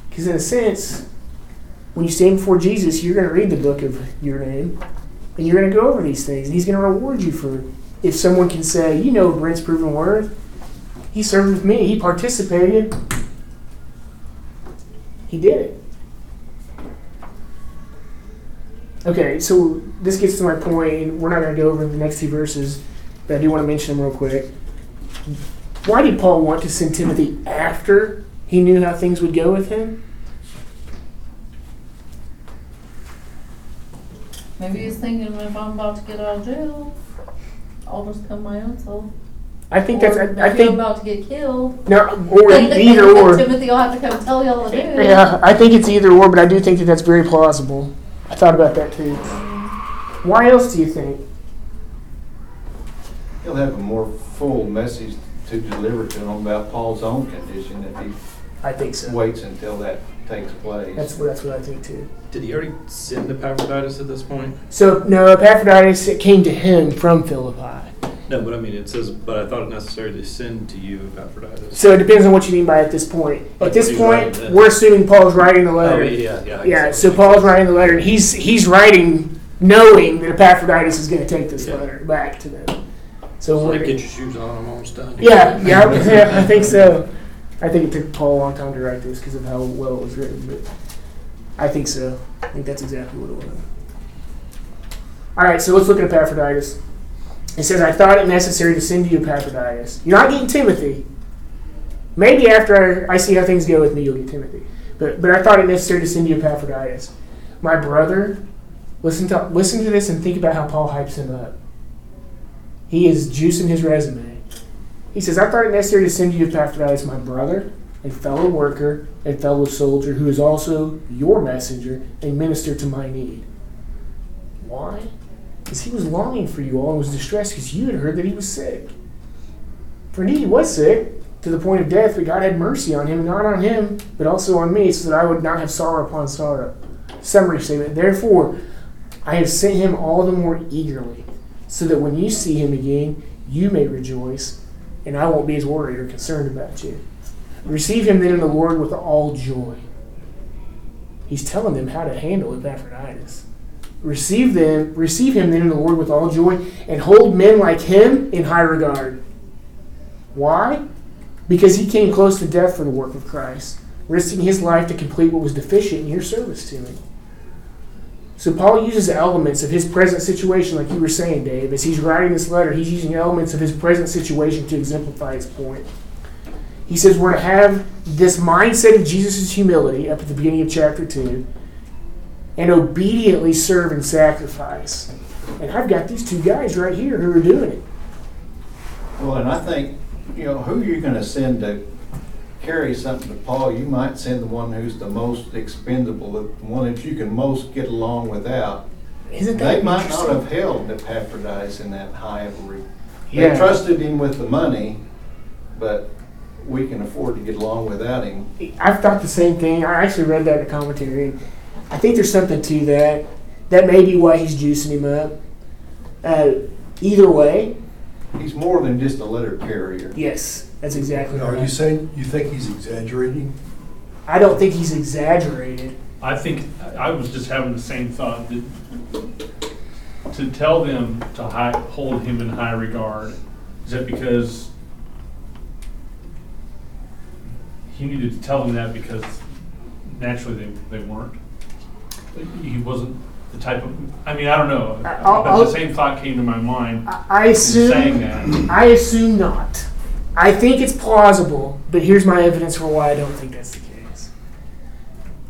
Because in a sense, when you stand before Jesus, you're going to read the book of your name. And you're going to go over these things. And he's going to reward you for it. If someone can say, you know Brent's proven worth. He served with me. He participated. He did it. Okay, so this gets to my point. We're not going to go over the next two verses, but I do want to mention them real quick. Why did Paul want to send Timothy after he knew how things would go with him? Maybe he's thinking, if I'm about to get out of jail, I'll just come my own self. I think or that's. I think about to get killed. No, or either or. Timothy will have to come tell y'all the news. Yeah, I think it's either or, but I do think that that's very plausible. I thought about that too. Why else do you think? He'll have a more full message to deliver to him about Paul's own condition if he. I think so. Waits until that takes place. That's what I think too. Did he already send Epaphroditus at this point? So no, Epaphroditus it came to him from Philippi. No, but I mean, it says, but I thought it necessary to send to you Epaphroditus. So it depends on what you mean by at this point. Like at this point, we're assuming Paul's writing the letter. Oh, yeah. So Paul's writing the letter, and he's writing knowing that Epaphroditus is going to take this letter back to them. So get your shoes on, I'm almost done. Yeah, I think so. I think it took Paul a long time to write this because of how well it was written, but I think so. I think that's exactly what it was. All right, so let's look at Epaphroditus. It says, I thought it necessary to send you Epaphroditus. You're not getting Timothy. Maybe after I see how things go with me, you'll get Timothy. But I thought it necessary to send you Epaphroditus. My brother, listen to this and think about how Paul hypes him up. He is juicing his resume. He says, I thought it necessary to send you Epaphroditus, my brother, a fellow worker, a fellow soldier, who is also your messenger, a minister to my need. Why? Because he was longing for you all and was distressed because you had heard that he was sick. For indeed he was sick to the point of death, but God had mercy on him, and not on him, but also on me, so that I would not have sorrow upon sorrow. Summary statement. Therefore, I have sent him all the more eagerly, so that when you see him again, you may rejoice, and I won't be as worried or concerned about you. Receive him then in the Lord with all joy. He's telling them how to handle Epaphroditus. Receive him then in the Lord with all joy, and hold men like him in high regard. Why? Because he came close to death for the work of Christ, risking his life to complete what was deficient in your service to me. So Paul uses elements of his present situation, like you were saying, Dave. As he's writing this letter, he's using elements of his present situation to exemplify his point. He says we're to have this mindset of Jesus' humility up at the beginning of chapter 2, and obediently serve and sacrifice. And I've got these two guys right here who are doing it. Well, and I think, who you're going to send to carry something to Paul, you might send the one who's the most expendable, the one that you can most get along without. Isn't that interesting? They might not have held Epaphroditus in that high of a regard. Yeah. They trusted him with the money, but we can afford to get along without him. I've thought the same thing. I actually read that in a commentary. I think there's something to that. That may be why he's juicing him up. Either way, he's more than just a letter carrier. Yes, that's exactly right. Are you saying you think he's exaggerating? I don't think he's exaggerated. I think I was just having the same thought. To tell them to hold him in high regard, is that because he needed to tell them that because naturally they weren't? He wasn't the type of... I mean, I don't know. But the same thought came to my mind. I assume not. I think it's plausible, but here's my evidence for why I don't think that's the case.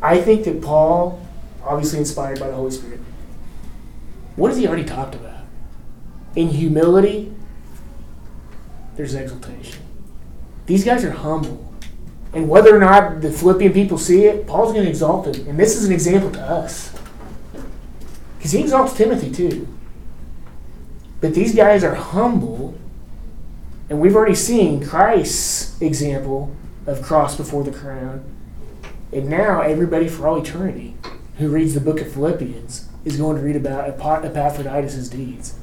I think that Paul, obviously inspired by the Holy Spirit, what has he already talked about? In humility, there's exaltation. These guys are humble. And whether or not the Philippian people see it, Paul's going to exalt them. And this is an example to us. Because he exalts Timothy too. But these guys are humble. And we've already seen Christ's example of cross before the crown. And now everybody for all eternity who reads the book of Philippians is going to read about Epaphroditus' deeds.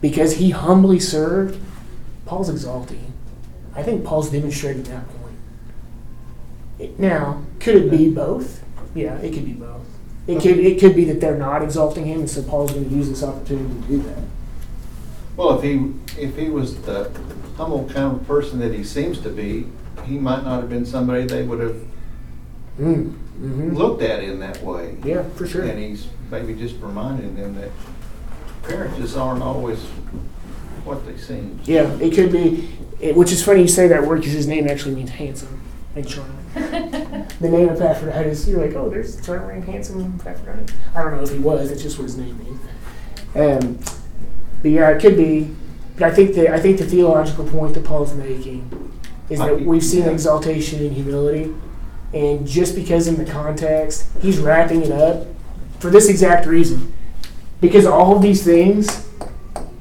Because he humbly served, Paul's exalting. I think Paul's demonstrating that point. Now, could it be both? Yeah, it could be both. It could be that they're not exalting him, and so Paul's going to use this opportunity to do that. Well, if he was the humble kind of person that he seems to be, he might not have been somebody they would have looked at in that way. Yeah, for sure. And he's maybe just reminding them that appearances aren't always what they seem. Yeah, it could be. Which is funny you say that word because his name actually means handsome and charming. The name of Epaphroditus, you're like, oh, there's charming, handsome Epaphroditus. I don't know if he was. It's just what his name means. But yeah, it could be. But I think the theological point that Paul's making is that we've seen exaltation and humility, and just because in the context he's wrapping it up for this exact reason, because all of these things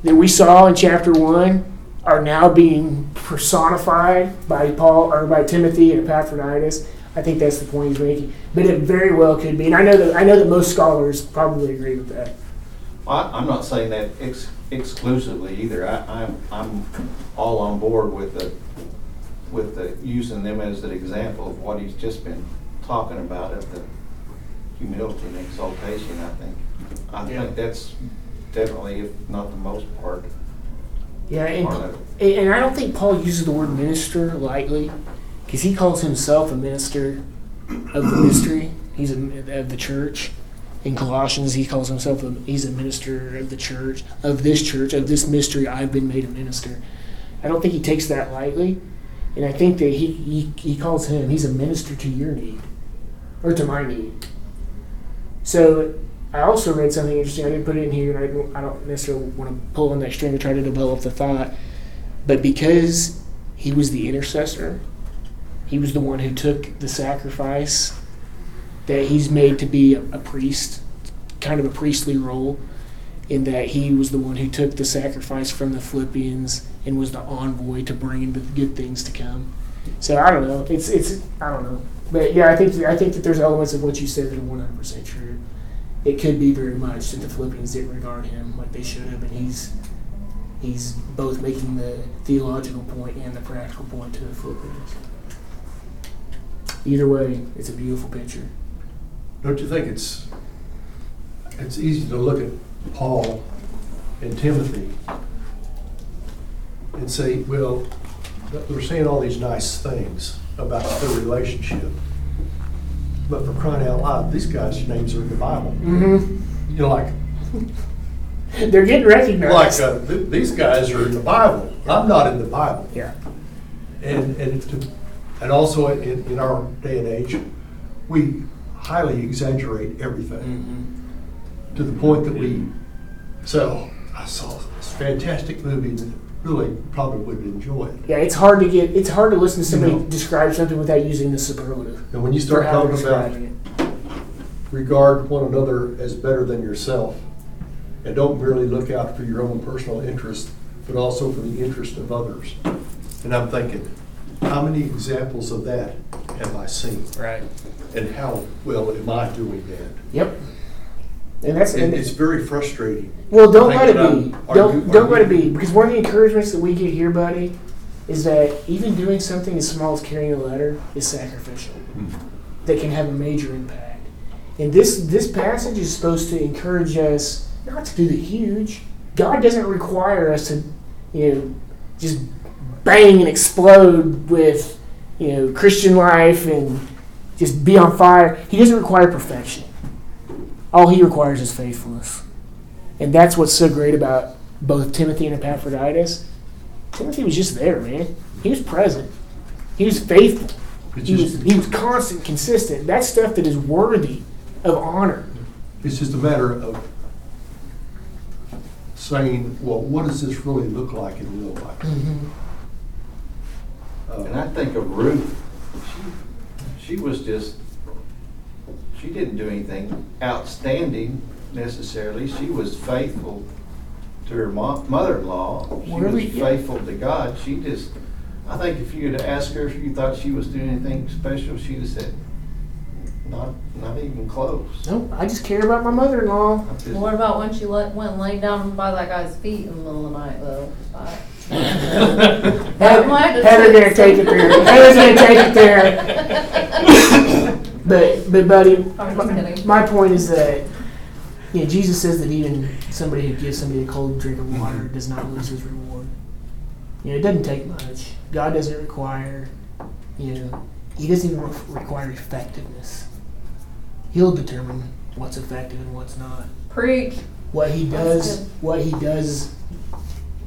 that we saw in chapter 1 are now being personified by Paul or by Timothy and Epaphroditus. I think that's the point he's making. But it very well could be, and I know that most scholars probably agree with that. I'm not saying that exclusively either. I'm all on board with the using them as an example of what he's just been talking about of the humility and exaltation. I think that's definitely, if not the most part. Yeah, and I don't think Paul uses the word minister lightly, because he calls himself a minister of the mystery. He's of the church. In Colossians, he calls himself he's a minister of the church, of this church, of this mystery. I've been made a minister. I don't think he takes that lightly, and I think that he calls him, he's a minister to your need, or to my need. So I also read something interesting. I didn't put it in here, and I don't necessarily want to pull on that string to try to develop the thought, but because he was the intercessor, he was the one who took the sacrifice, that he's made to be a priest, kind of a priestly role, in that he was the one who took the sacrifice from the Philippians and was the envoy to bring in the good things to come. So I don't know. It's I don't know. But yeah, I think that there's elements of what you said that are 100% true. It could be very much that the Philippians didn't regard him like they should have, and he's both making the theological point and the practical point to the Philippians. Either way, it's a beautiful picture. Don't you think it's easy to look at Paul and Timothy and say, well, they're saying all these nice things about their relationship, but for crying out loud, these guys' names are in the Bible. Mm-hmm. You know, like they're getting recognized. Like these guys are in the Bible. I'm not in the Bible. Yeah. And also in our day and age, we highly exaggerate everything to the point that we say, oh, I saw this fantastic movie that really probably would enjoy it. Yeah, it's hard to listen to somebody describe something without using the superlative. And when you start talking about regard one another as better than yourself, and don't merely look out for your own personal interest, but also for the interest of others. And I'm thinking, how many examples of that have I seen? Right. And how well am I doing that? Yep. And it's very frustrating. Well, don't let it be. Don't let it be. Because one of the encouragements that we get here, buddy, is that even doing something as small as carrying a letter is sacrificial. Mm-hmm. That can have a major impact. And this passage is supposed to encourage us not to do the huge. God doesn't require us to, just bang and explode with, Christian life and just be on fire. He doesn't require perfection. All he requires is faithfulness. And that's what's so great about both Timothy and Epaphroditus. Timothy was just there, man. He was present. He was faithful. He was constant, consistent. That's stuff that is worthy of honor. It's just a matter of saying, well, what does this really look like in real life? Mm-hmm. And I think of Ruth. She was just, she didn't do anything outstanding necessarily. She was faithful to her mother-in-law. She was faithful to God. She just, I think if you had asked her if you thought she was doing anything special, she'd have said, not even close. Nope, I just care about my mother-in-law. Well, what about when she went and laid down by that guy's feet in the middle of the night, though? Heather's going to take it there. Heather's going to take it there. But buddy, my point is that Jesus says that even somebody who gives somebody a cold drink of water does not lose his reward. It doesn't take much. God doesn't require, He doesn't even require effectiveness. He'll determine what's effective and what's not. Preach. What he does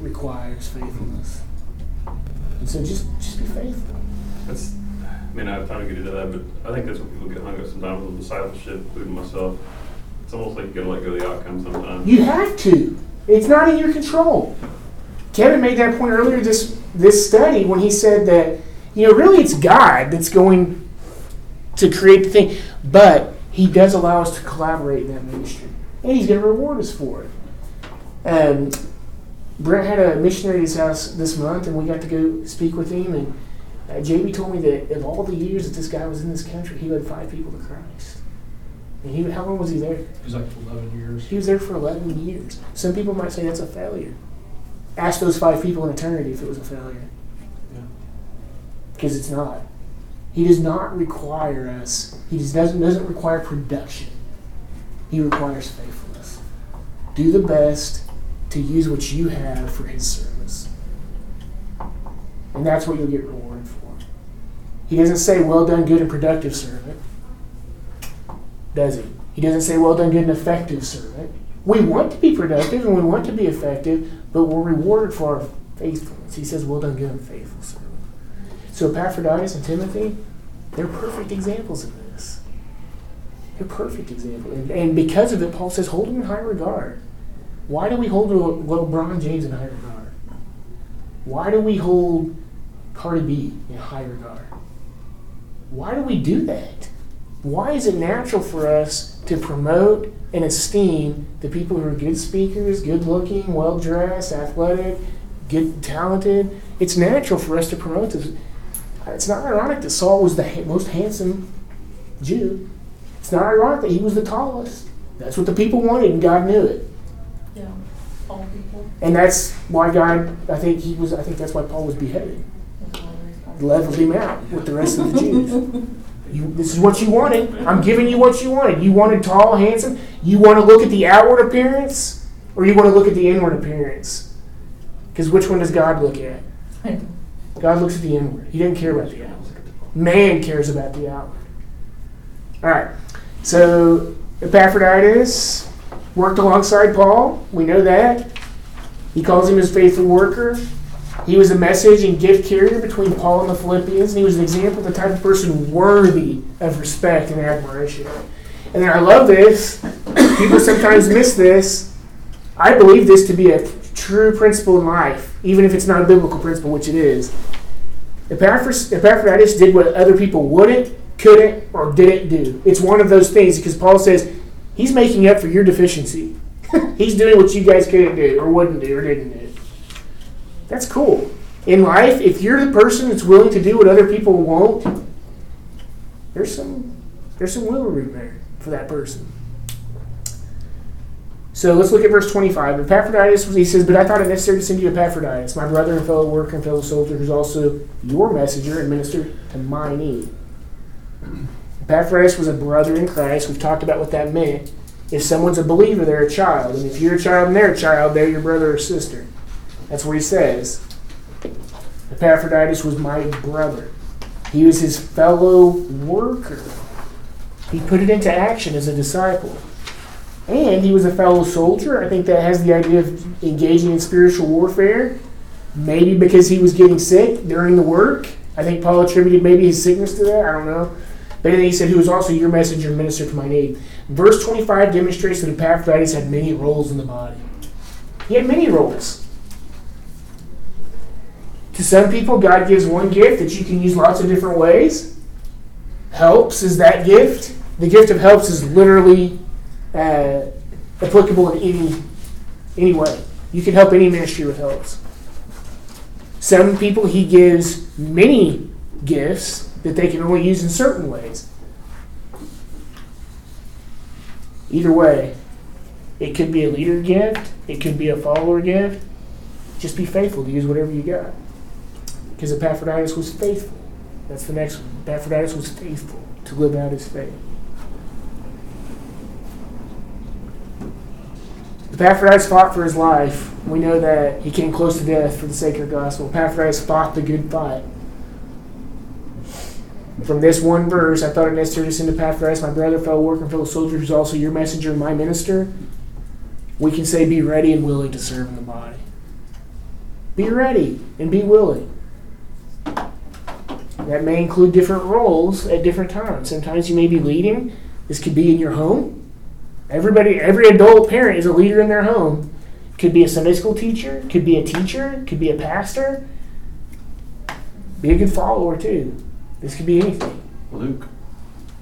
requires faithfulness. And so just be faithful. I have time to get into that, but I think that's what people get hung up sometimes with discipleship, including myself. It's almost like you gotta let go of the outcome sometimes. You have to. It's not in your control. Kevin made that point earlier this study when he said that, really it's God that's going to create the thing, but he does allow us to collaborate in that ministry. And he's going to reward us for it. Brent had a missionary at his house this month, and we got to go speak with him. And JB told me that of all the years that this guy was in this country, he led 5 people to Christ. And how long was he there? He was like 11 years. He was there for 11 years. Some people might say that's a failure. Ask those 5 people in eternity if it was a failure. Because it's not. He does not require us. He just doesn't require production. He requires faithfulness. Do the best to use what you have for his service. And that's what you'll get rewarded for. He doesn't say, well done, good and productive servant. Does he? He doesn't say, well done, good and effective servant. We want to be productive and we want to be effective, but we're rewarded for our faithfulness. He says, well done, good and faithful servant. So Epaphroditus and Timothy, they're perfect examples of this. They're perfect examples. And because of it, Paul says, hold them in high regard. Why do we hold LeBron James in high regard? Why do we hold Cardi B in high regard? Why do we do that? Why is it natural for us to promote and esteem the people who are good speakers, good looking, well-dressed, athletic, good, talented? It's natural for us to promote this. It's not ironic that Saul was the most handsome Jew. It's not ironic that he was the tallest. That's what the people wanted, and God knew it. Yeah, all people. And that's why God, I think that's why Paul was beheaded. Leveled him out with the rest of the Jews. This is what you wanted. I'm giving you what you wanted. You wanted tall, handsome. You want to look at the outward appearance, or you want to look at the inward appearance? Because which one does God look at? God looks at the inward. He didn't care about the outward. Man cares about the outward. All right. So Epaphroditus worked alongside Paul. We know that. He calls him his faithful worker. He was a message and gift carrier between Paul and the Philippians. And he was an example of the type of person worthy of respect and admiration. And then I love this. People sometimes miss this. I believe this to be a true principle in life, even if it's not a biblical principle, which it is. Epaphroditus did what other people wouldn't, couldn't, or didn't do. It's one of those things, because Paul says he's making up for your deficiency. He's doing what you guys couldn't do, or wouldn't do, or didn't do. That's cool. In life, if you're the person that's willing to do what other people won't, there's some wiggle room there for that person. So let's look at verse 25. Epaphroditus, he says, but I thought it necessary to send you Epaphroditus, my brother and fellow worker and fellow soldier, who's also your messenger and minister to my need. Epaphroditus was a brother in Christ. We've talked about what that meant. If someone's a believer, they're a child. And if you're a child and they're a child, they're your brother or sister. That's what he says. Epaphroditus was my brother. He was his fellow worker. He put it into action as a disciple. And he was a fellow soldier. I think that has the idea of engaging in spiritual warfare. Maybe because he was getting sick during the work. I think Paul attributed maybe his sickness to that. I don't know. But then he said, who was also your messenger and minister to my need. Verse 25 demonstrates that Epaphroditus had many roles in the body. He had many roles. To some people, God gives one gift that you can use lots of different ways. Helps is that gift. The gift of helps is literally applicable in any way. You can help any ministry with helps. Some people he gives many gifts that they can only use in certain ways. Either way, it could be a leader gift. It could be a follower gift. Just be faithful to use whatever you got. Because Epaphroditus was faithful. That's the next one. Epaphroditus was faithful to live out his faith. Epaphroditus fought for his life. We know that he came close to death for the sake of the gospel. Epaphroditus fought the good fight. From this one verse, I thought it necessary to send Epaphroditus, my brother, fellow worker, and fellow soldier, who's also your messenger and my minister. We can say, be ready and willing to serve in the body. Be ready and be willing. That may include different roles at different times. Sometimes you may be leading. This could be in your home. Every adult parent is a leader in their home. Could be a Sunday school teacher. Could be a teacher. Could be a pastor. Be a good follower, too. This could be anything. Luke.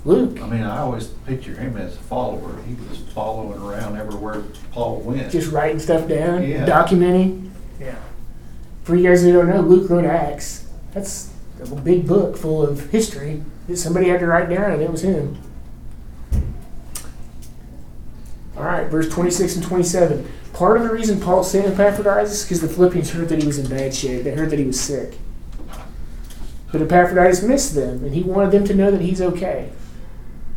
I mean, I always picture him as a follower. He was following around everywhere Paul went. Just writing stuff down, documenting. Yeah. For you guys who don't know, Luke wrote Acts. That's a big book full of history that somebody had to write down, and it was him. All right, verse 26 and 27. Part of the reason Paul sent Epaphroditus is because the Philippians heard that he was in bad shape. They heard that he was sick. But Epaphroditus missed them, and he wanted them to know that he's okay.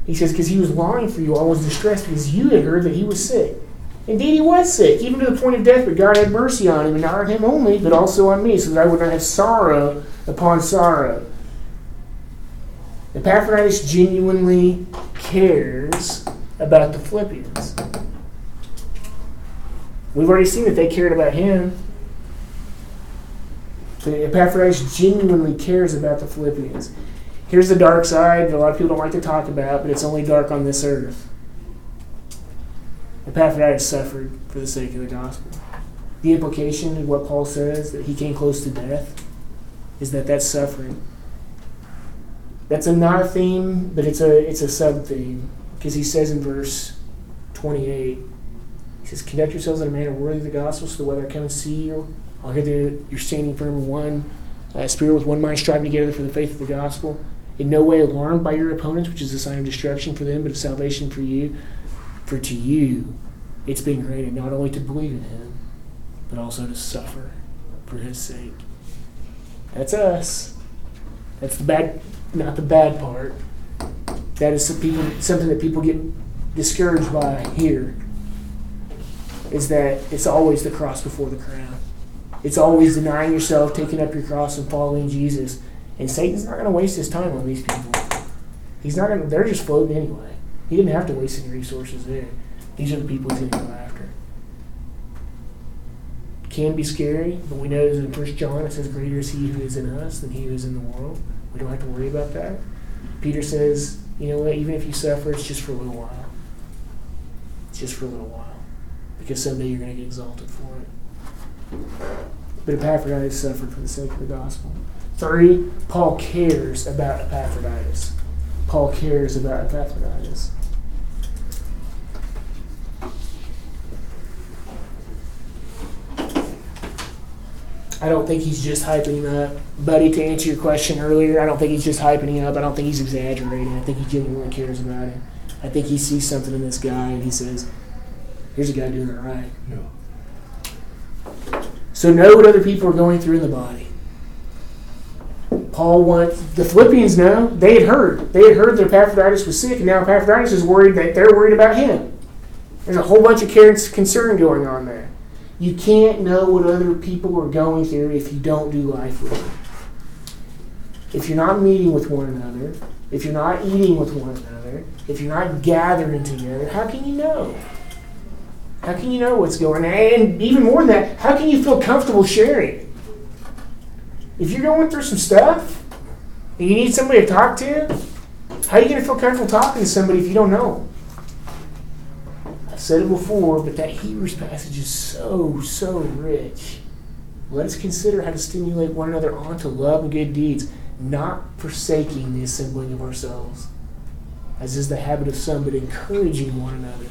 He says, because he was longing for you, all was distressed, because you had heard that he was sick. Indeed, he was sick, even to the point of death, but God had mercy on him, and not on him only, but also on me, so that I would not have sorrow upon sorrow. Epaphroditus genuinely cares about the Philippians. We've already seen that they cared about him. Epaphroditus genuinely cares about the Philippians. Here's the dark side that a lot of people don't like to talk about, but it's only dark on this earth. Epaphroditus suffered for the sake of the gospel. The implication of what Paul says, that he came close to death, is that that's suffering. That's not a theme, but it's a sub-theme. Because he says in verse 28, he says, conduct yourselves in a manner worthy of the gospel, so that whether I come and see you, I'll hear that you're standing firm in one spirit with one mind, striving together for the faith of the gospel. In no way alarmed by your opponents, which is a sign of destruction for them, but of salvation for you. For to you, it's been granted not only to believe in him, but also to suffer for his sake. That's us. That's the bad, not the bad part. That is something that people get discouraged by here, is that it's always the cross before the crown. It's always denying yourself, taking up your cross, and following Jesus. And Satan's not going to waste his time on these people. He's not going to, they're just floating anyway. He didn't have to waste any resources there. These are the people he's going to go after. It can be scary, but we know that in 1 John it says, greater is he who is in us than he who is in the world. We don't have to worry about that. Peter says, you know what, even if you suffer, it's just for a little while. It's just for a little while. Because someday you're going to get exalted for it. But Epaphroditus suffered for the sake of the gospel. 3, Paul cares about Epaphroditus. Paul cares about Epaphroditus. I don't think he's just hyping him up. Buddy, to answer your question earlier, I don't think he's just hyping him up. I don't think he's exaggerating. I think he genuinely cares about it. I think he sees something in this guy and he says, here's a guy doing it right. Yeah. So know what other people are going through in the body. Paul wants, the Philippians know, they had heard. They had heard that Epaphroditus was sick, and now Epaphroditus is worried that they're worried about him. There's a whole bunch of care and concern going on there. You can't know what other people are going through if you don't do life with them. If you're not meeting with one another, if you're not eating with one another, if you're not gathering together, how can you know? How can you know what's going on? And even more than that, how can you feel comfortable sharing? If you're going through some stuff and you need somebody to talk to, how are you going to feel comfortable talking to somebody if you don't know? I've said it before, but that Hebrews passage is so, so rich. Let us consider how to stimulate one another on to love and good deeds, not forsaking the assembling of ourselves, as is the habit of some, but encouraging one another.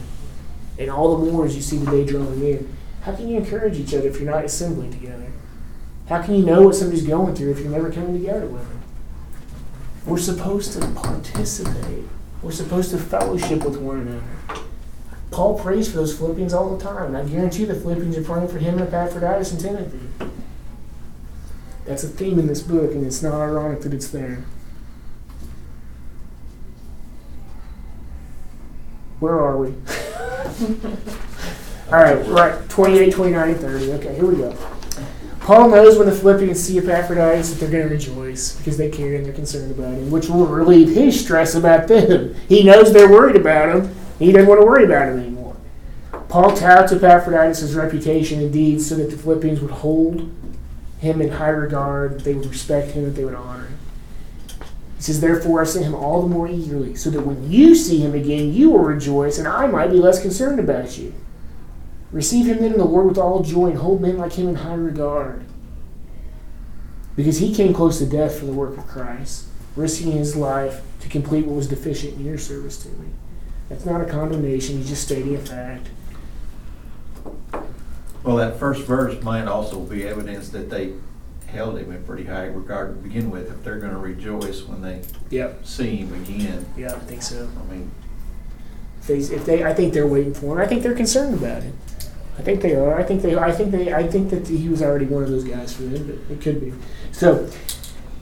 And all the more as you see the day drawing near. How can you encourage each other if you're not assembling together? How can you know what somebody's going through if you're never coming together with them? We're supposed to participate. We're supposed to fellowship with one another. Paul prays for those Philippians all the time. I guarantee you the Philippians are praying for him and Epaphroditus and Timothy. That's a theme in this book, and it's not ironic that it's there. Where are we? All right, right, 28, 29, and 30. Okay, here we go. Paul knows when the Philippians see Epaphroditus that they're going to rejoice because they care and they're concerned about him, which will relieve his stress about them. He knows they're worried about him. He doesn't want to worry about him anymore. Paul touts Epaphroditus' reputation and deeds so that the Philippians would hold him in high regard, that they would respect him, that they would honor him. He says, therefore, I sent him all the more eagerly, so that when you see him again, you will rejoice, and I might be less concerned about you. Receive him then in the Lord with all joy, and hold men like him in high regard. Because he came close to death for the work of Christ, risking his life to complete what was deficient in your service to me. That's not a condemnation, he's just stating a fact. Well, that first verse might also be evidence that they held him in pretty high regard to begin with, if they're going to rejoice when they see him again. Yeah, I think so. I mean, I think they're waiting for him. I think they're concerned about him. I think they are. I think that he was already one of those guys for them, but it could be. So,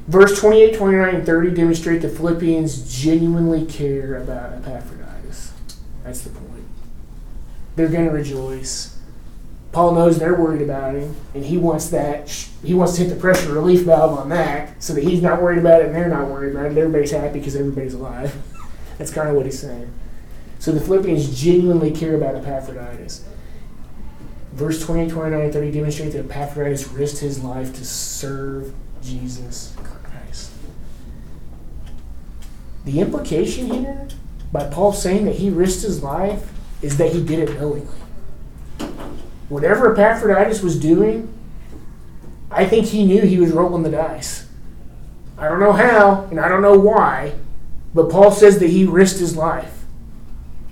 verse 28, 29, and 30 demonstrate the Philippians genuinely care about Epaphroditus. That's the point. They're going to rejoice. Paul knows they're worried about him, and he wants that. He wants to hit the pressure relief valve on that, so that he's not worried about it, and they're not worried about it. And everybody's happy because everybody's alive. That's kind of what he's saying. So the Philippians genuinely care about Epaphroditus. Verse 28, 29, and 30 demonstrate that Epaphroditus risked his life to serve Jesus Christ. The implication here, by Paul saying that he risked his life, is that he did it knowingly. Whatever Epaphroditus was doing, I think he knew he was rolling the dice. I don't know how, and I don't know why, but Paul says that he risked his life.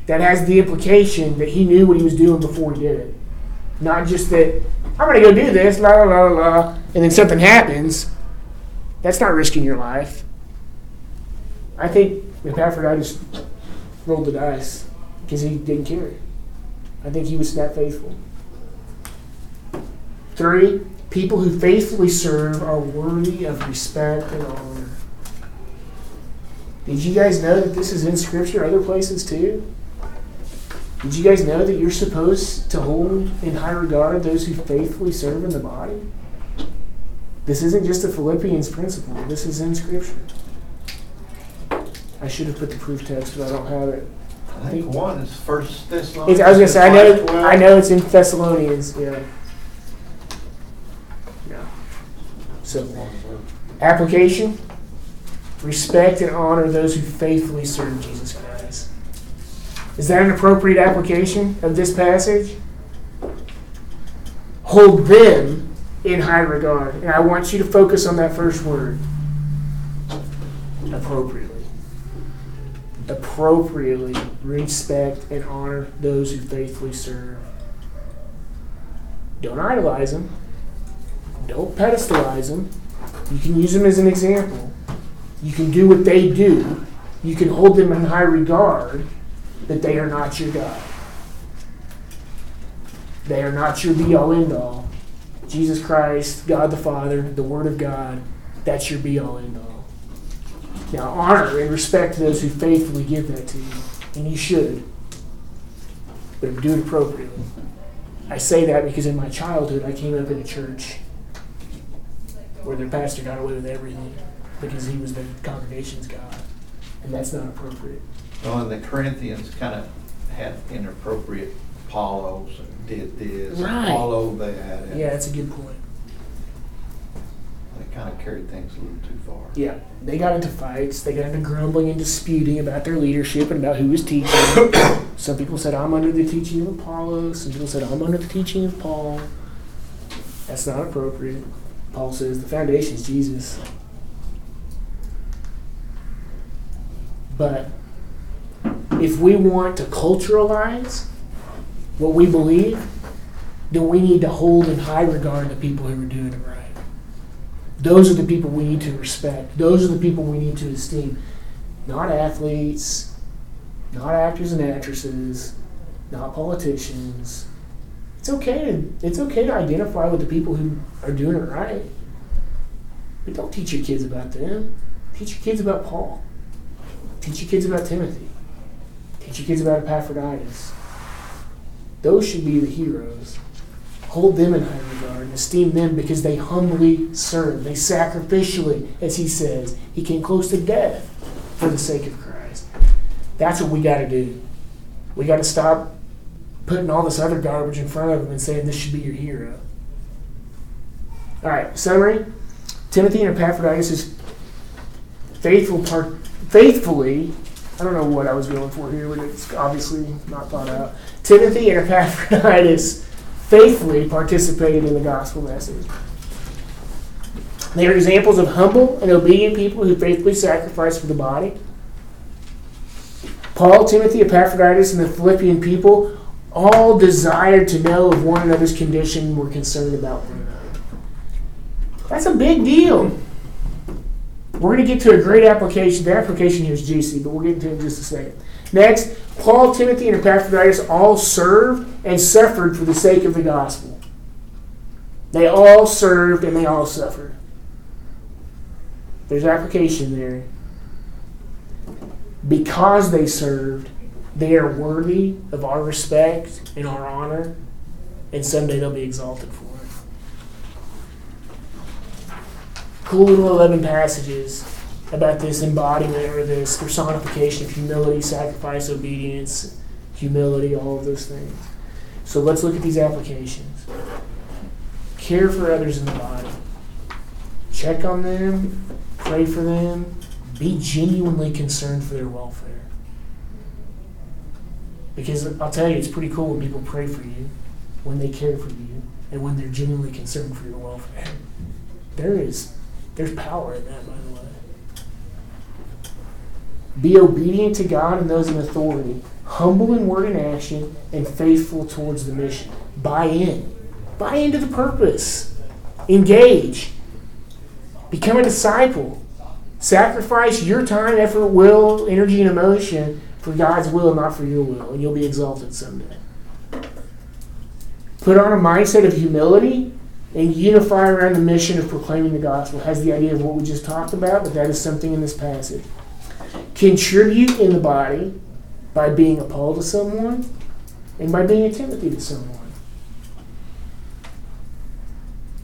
That has the implication that he knew what he was doing before he did it. Not just that, I'm going to go do this, la, la, la, la, and then something happens. That's not risking your life. I think Epaphroditus rolled the dice because he didn't care. I think he was that faithful. 3, people who faithfully serve are worthy of respect and honor. Did you guys know that this is in Scripture other places too? Did you guys know that you're supposed to hold in high regard those who faithfully serve in the body? This isn't just a Philippians principle. This is in Scripture. I should have put the proof text, but I don't have it. I think one is 1 Thessalonians. I was going to say, I know it's in Thessalonians, yeah. So, application, respect and honor those who faithfully serve Jesus Christ. Is that an appropriate application of this passage? Hold them in high regard. And I want you to focus on that first word. Appropriately. Appropriately respect and honor those who faithfully serve. Don't idolize them. Don't pedestalize them. You can use them as an example. You can do what they do. You can hold them in high regard that they are not your God. They are not your be-all, end-all. Jesus Christ, God the Father, the Word of God, that's your be-all, end-all. Now honor and respect those who faithfully give that to you, and you should, but do it appropriately. I say that because in my childhood I came up in a church where their pastor got away with everything because he was the congregation's God. And that's not appropriate. Well, and the Corinthians kind of had inappropriate Apollos and did this, right. And Apollo that. And yeah, that's a good point. They kind of carried things a little too far. Yeah, they got into fights. They got into grumbling and disputing about their leadership and about who was teaching. Some people said, I'm under the teaching of Apollos. Some people said, I'm under the teaching of Paul. That's not appropriate. Paul says the foundation is Jesus. But if we want to culturalize what we believe, then we need to hold in high regard the people who are doing it right. Those are the people we need to respect. Those are the people we need to esteem. Not athletes, not actors and actresses, not politicians. It's okay to identify with the people who are doing it right. But don't teach your kids about them. Teach your kids about Paul. Teach your kids about Timothy. Teach your kids about Epaphroditus. Those should be the heroes. Hold them in high regard and esteem them because they humbly serve. They sacrificially, as he says, he came close to death for the sake of Christ. That's what we got to do. We got to stop putting all this other garbage in front of them and saying this should be your hero. All right, summary. Timothy and Epaphroditus is faithfully, I don't know what I was going for here, but it's obviously not thought out. Timothy and Epaphroditus faithfully participated in the gospel message. They are examples of humble and obedient people who faithfully sacrificed for the body. Paul, Timothy, Epaphroditus, and the Philippian people all desired to know of one another's condition and were concerned about one another. That's a big deal. We're going to get to a great application. The application here is juicy, but we'll get to it in just a second. Next, Paul, Timothy, and Epaphroditus all served and suffered for the sake of the gospel. They all served and they all suffered. There's application there. Because they served, they are worthy of our respect and our honor, and someday they'll be exalted for it. Cool little 11 passages about this embodiment or this personification of humility, sacrifice, obedience, humility, all of those things. So let's look at these applications. Care for others in the body. Check on them. Pray for them. Be genuinely concerned for their welfare. Because I'll tell you, it's pretty cool when people pray for you, when they care for you, and when they're genuinely concerned for your welfare. There's power in that, by the way. Be obedient to God and those in authority, humble in word and action, and faithful towards the mission. Buy in. Buy into the purpose. Engage. Become a disciple. Sacrifice your time, effort, will, energy, and emotion for God's will, not for your will, and you'll be exalted someday. Put on a mindset of humility and unify around the mission of proclaiming the gospel. It has the idea of what we just talked about, but that is something in this passage. Contribute in the body by being a Paul to someone and by being a Timothy to someone.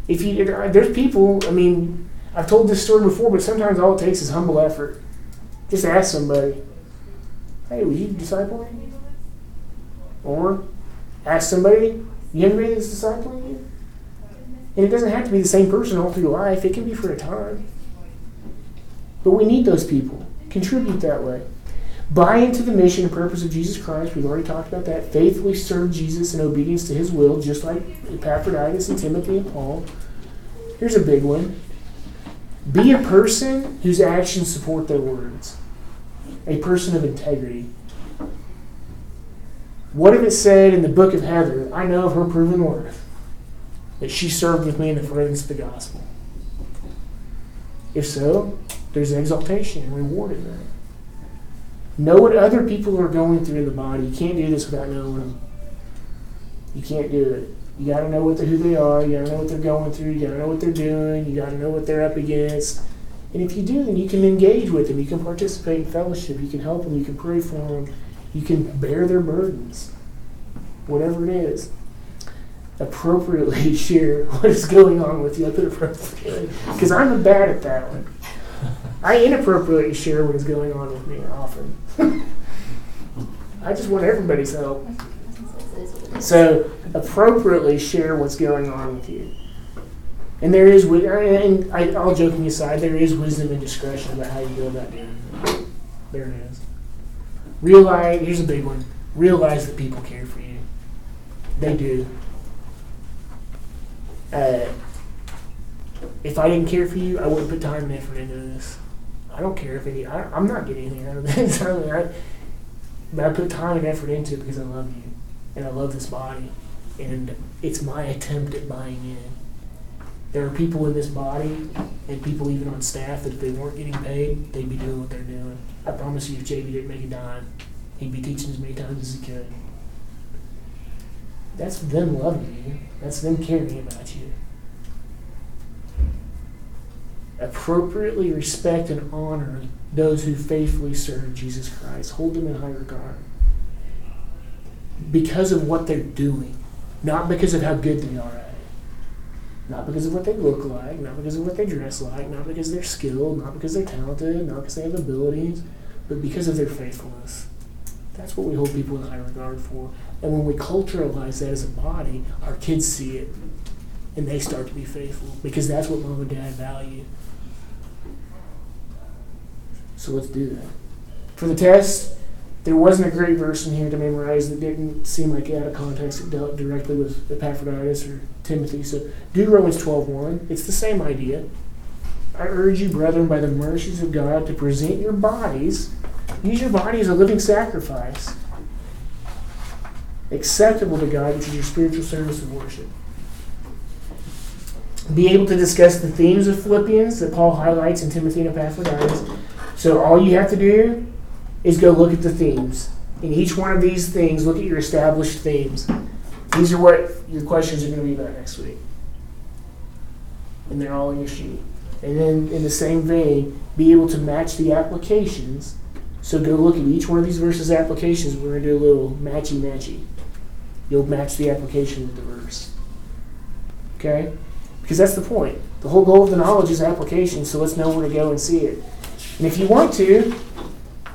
There's people, I mean, I've told this story before, but sometimes all it takes is humble effort. Just ask somebody, hey, will you disciple me? Or ask somebody, you have anybody that's discipling you? And it doesn't have to be the same person all through life. It can be for a time. But we need those people. Contribute that way. Buy into the mission and purpose of Jesus Christ. We've already talked about that. Faithfully serve Jesus in obedience to his will, just like Epaphroditus and Timothy and Paul. Here's a big one. Be a person whose actions support their words. A person of integrity. What if it said in the book of Heather, I know of her proven worth, that she served with me in the furtherance of the gospel? If so, there's exaltation and reward in that. Know what other people are going through in the body. You can't do this without knowing them. You can't do it. You got to know who they are. You got to know what they're going through. You got to know what they're doing. You got to know what they're up against. And if you do, then you can engage with them. You can participate in fellowship. You can help them. You can pray for them. You can bear their burdens, whatever it is. Appropriately share what is going on with the other appropriately, because I'm bad at that one. I inappropriately share what is going on with me often. I just want everybody's help. So appropriately share what's going on with you. And there is, and all joking aside, there is wisdom and discretion about how you go about doing it. There it is. Realize, here's a big one. Realize that people care for you. They do. If I didn't care for you, I wouldn't put time and effort into this. I don't care if any, I'm not getting anything out of this. But I put time and effort into it because I love you. And I love this body. And it's my attempt at buying in. There are people in this body and people even on staff that if they weren't getting paid, they'd be doing what they're doing. I promise you, if JB didn't make a dime, he'd be teaching as many times as he could. That's them loving you. That's them caring about you. Appropriately respect and honor those who faithfully serve Jesus Christ. Hold them in high regard. Because of what they're doing. Not because of how good they are at it. Not because of what they look like. Not because of what they dress like. Not because they're skilled. Not because they're talented. Not because they have abilities. But because of their faithfulness. That's what we hold people in high regard for. And when we culturalize that as a body, our kids see it. And they start to be faithful. Because that's what mom and dad value. So let's do that. For the test, there wasn't a great verse in here to memorize that didn't seem like out of context. It dealt directly with Epaphroditus or Timothy. So do Romans 12:1. It's the same idea. I urge you, brethren, by the mercies of God, to present your bodies. Use your body as a living sacrifice. Acceptable to God, which is your spiritual service of worship. Be able to discuss the themes of Philippians that Paul highlights in Timothy and Epaphroditus. So all you have to do is go look at the themes. In each one of these things, look at your established themes. These are what your questions are going to be about next week. And they're all in your sheet. And then in the same vein, be able to match the applications. So go look at each one of these verses' applications. We're going to do a little matchy-matchy. You'll match the application with the verse. Okay? Because that's the point. The whole goal of the knowledge is application, so let's know where to go and see it. And if you want to,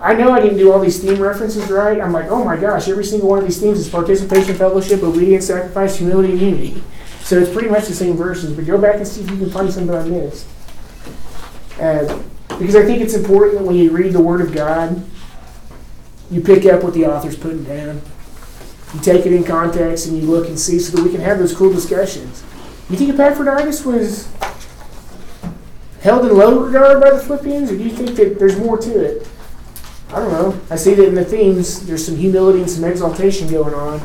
I know I didn't do all these theme references right. I'm like, oh my gosh, every single one of these themes is participation, fellowship, obedience, sacrifice, humility, and unity. So it's pretty much the same verses, but go back and see if you can find something I missed. Because I think it's important that when you read the Word of God, you pick up what the author's putting down. You take it in context and you look and see so that we can have those cool discussions. You think Epaphroditus was held in low regard by the Philippians, or do you think that there's more to it? I don't know. I see that in the themes, there's some humility and some exaltation going on,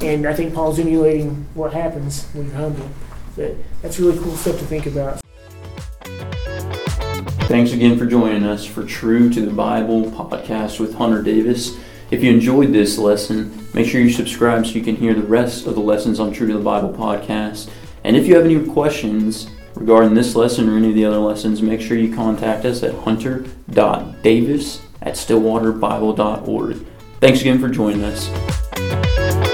and I think Paul's emulating what happens when you're humble. But that's really cool stuff to think about. Thanks again for joining us for True to the Bible podcast with Hunter Davis. If you enjoyed this lesson, make sure you subscribe so you can hear the rest of the lessons on True to the Bible podcast. And if you have any questions regarding this lesson or any of the other lessons, make sure you contact us at hunter.davis@stillwaterbible.org. Thanks again for joining us.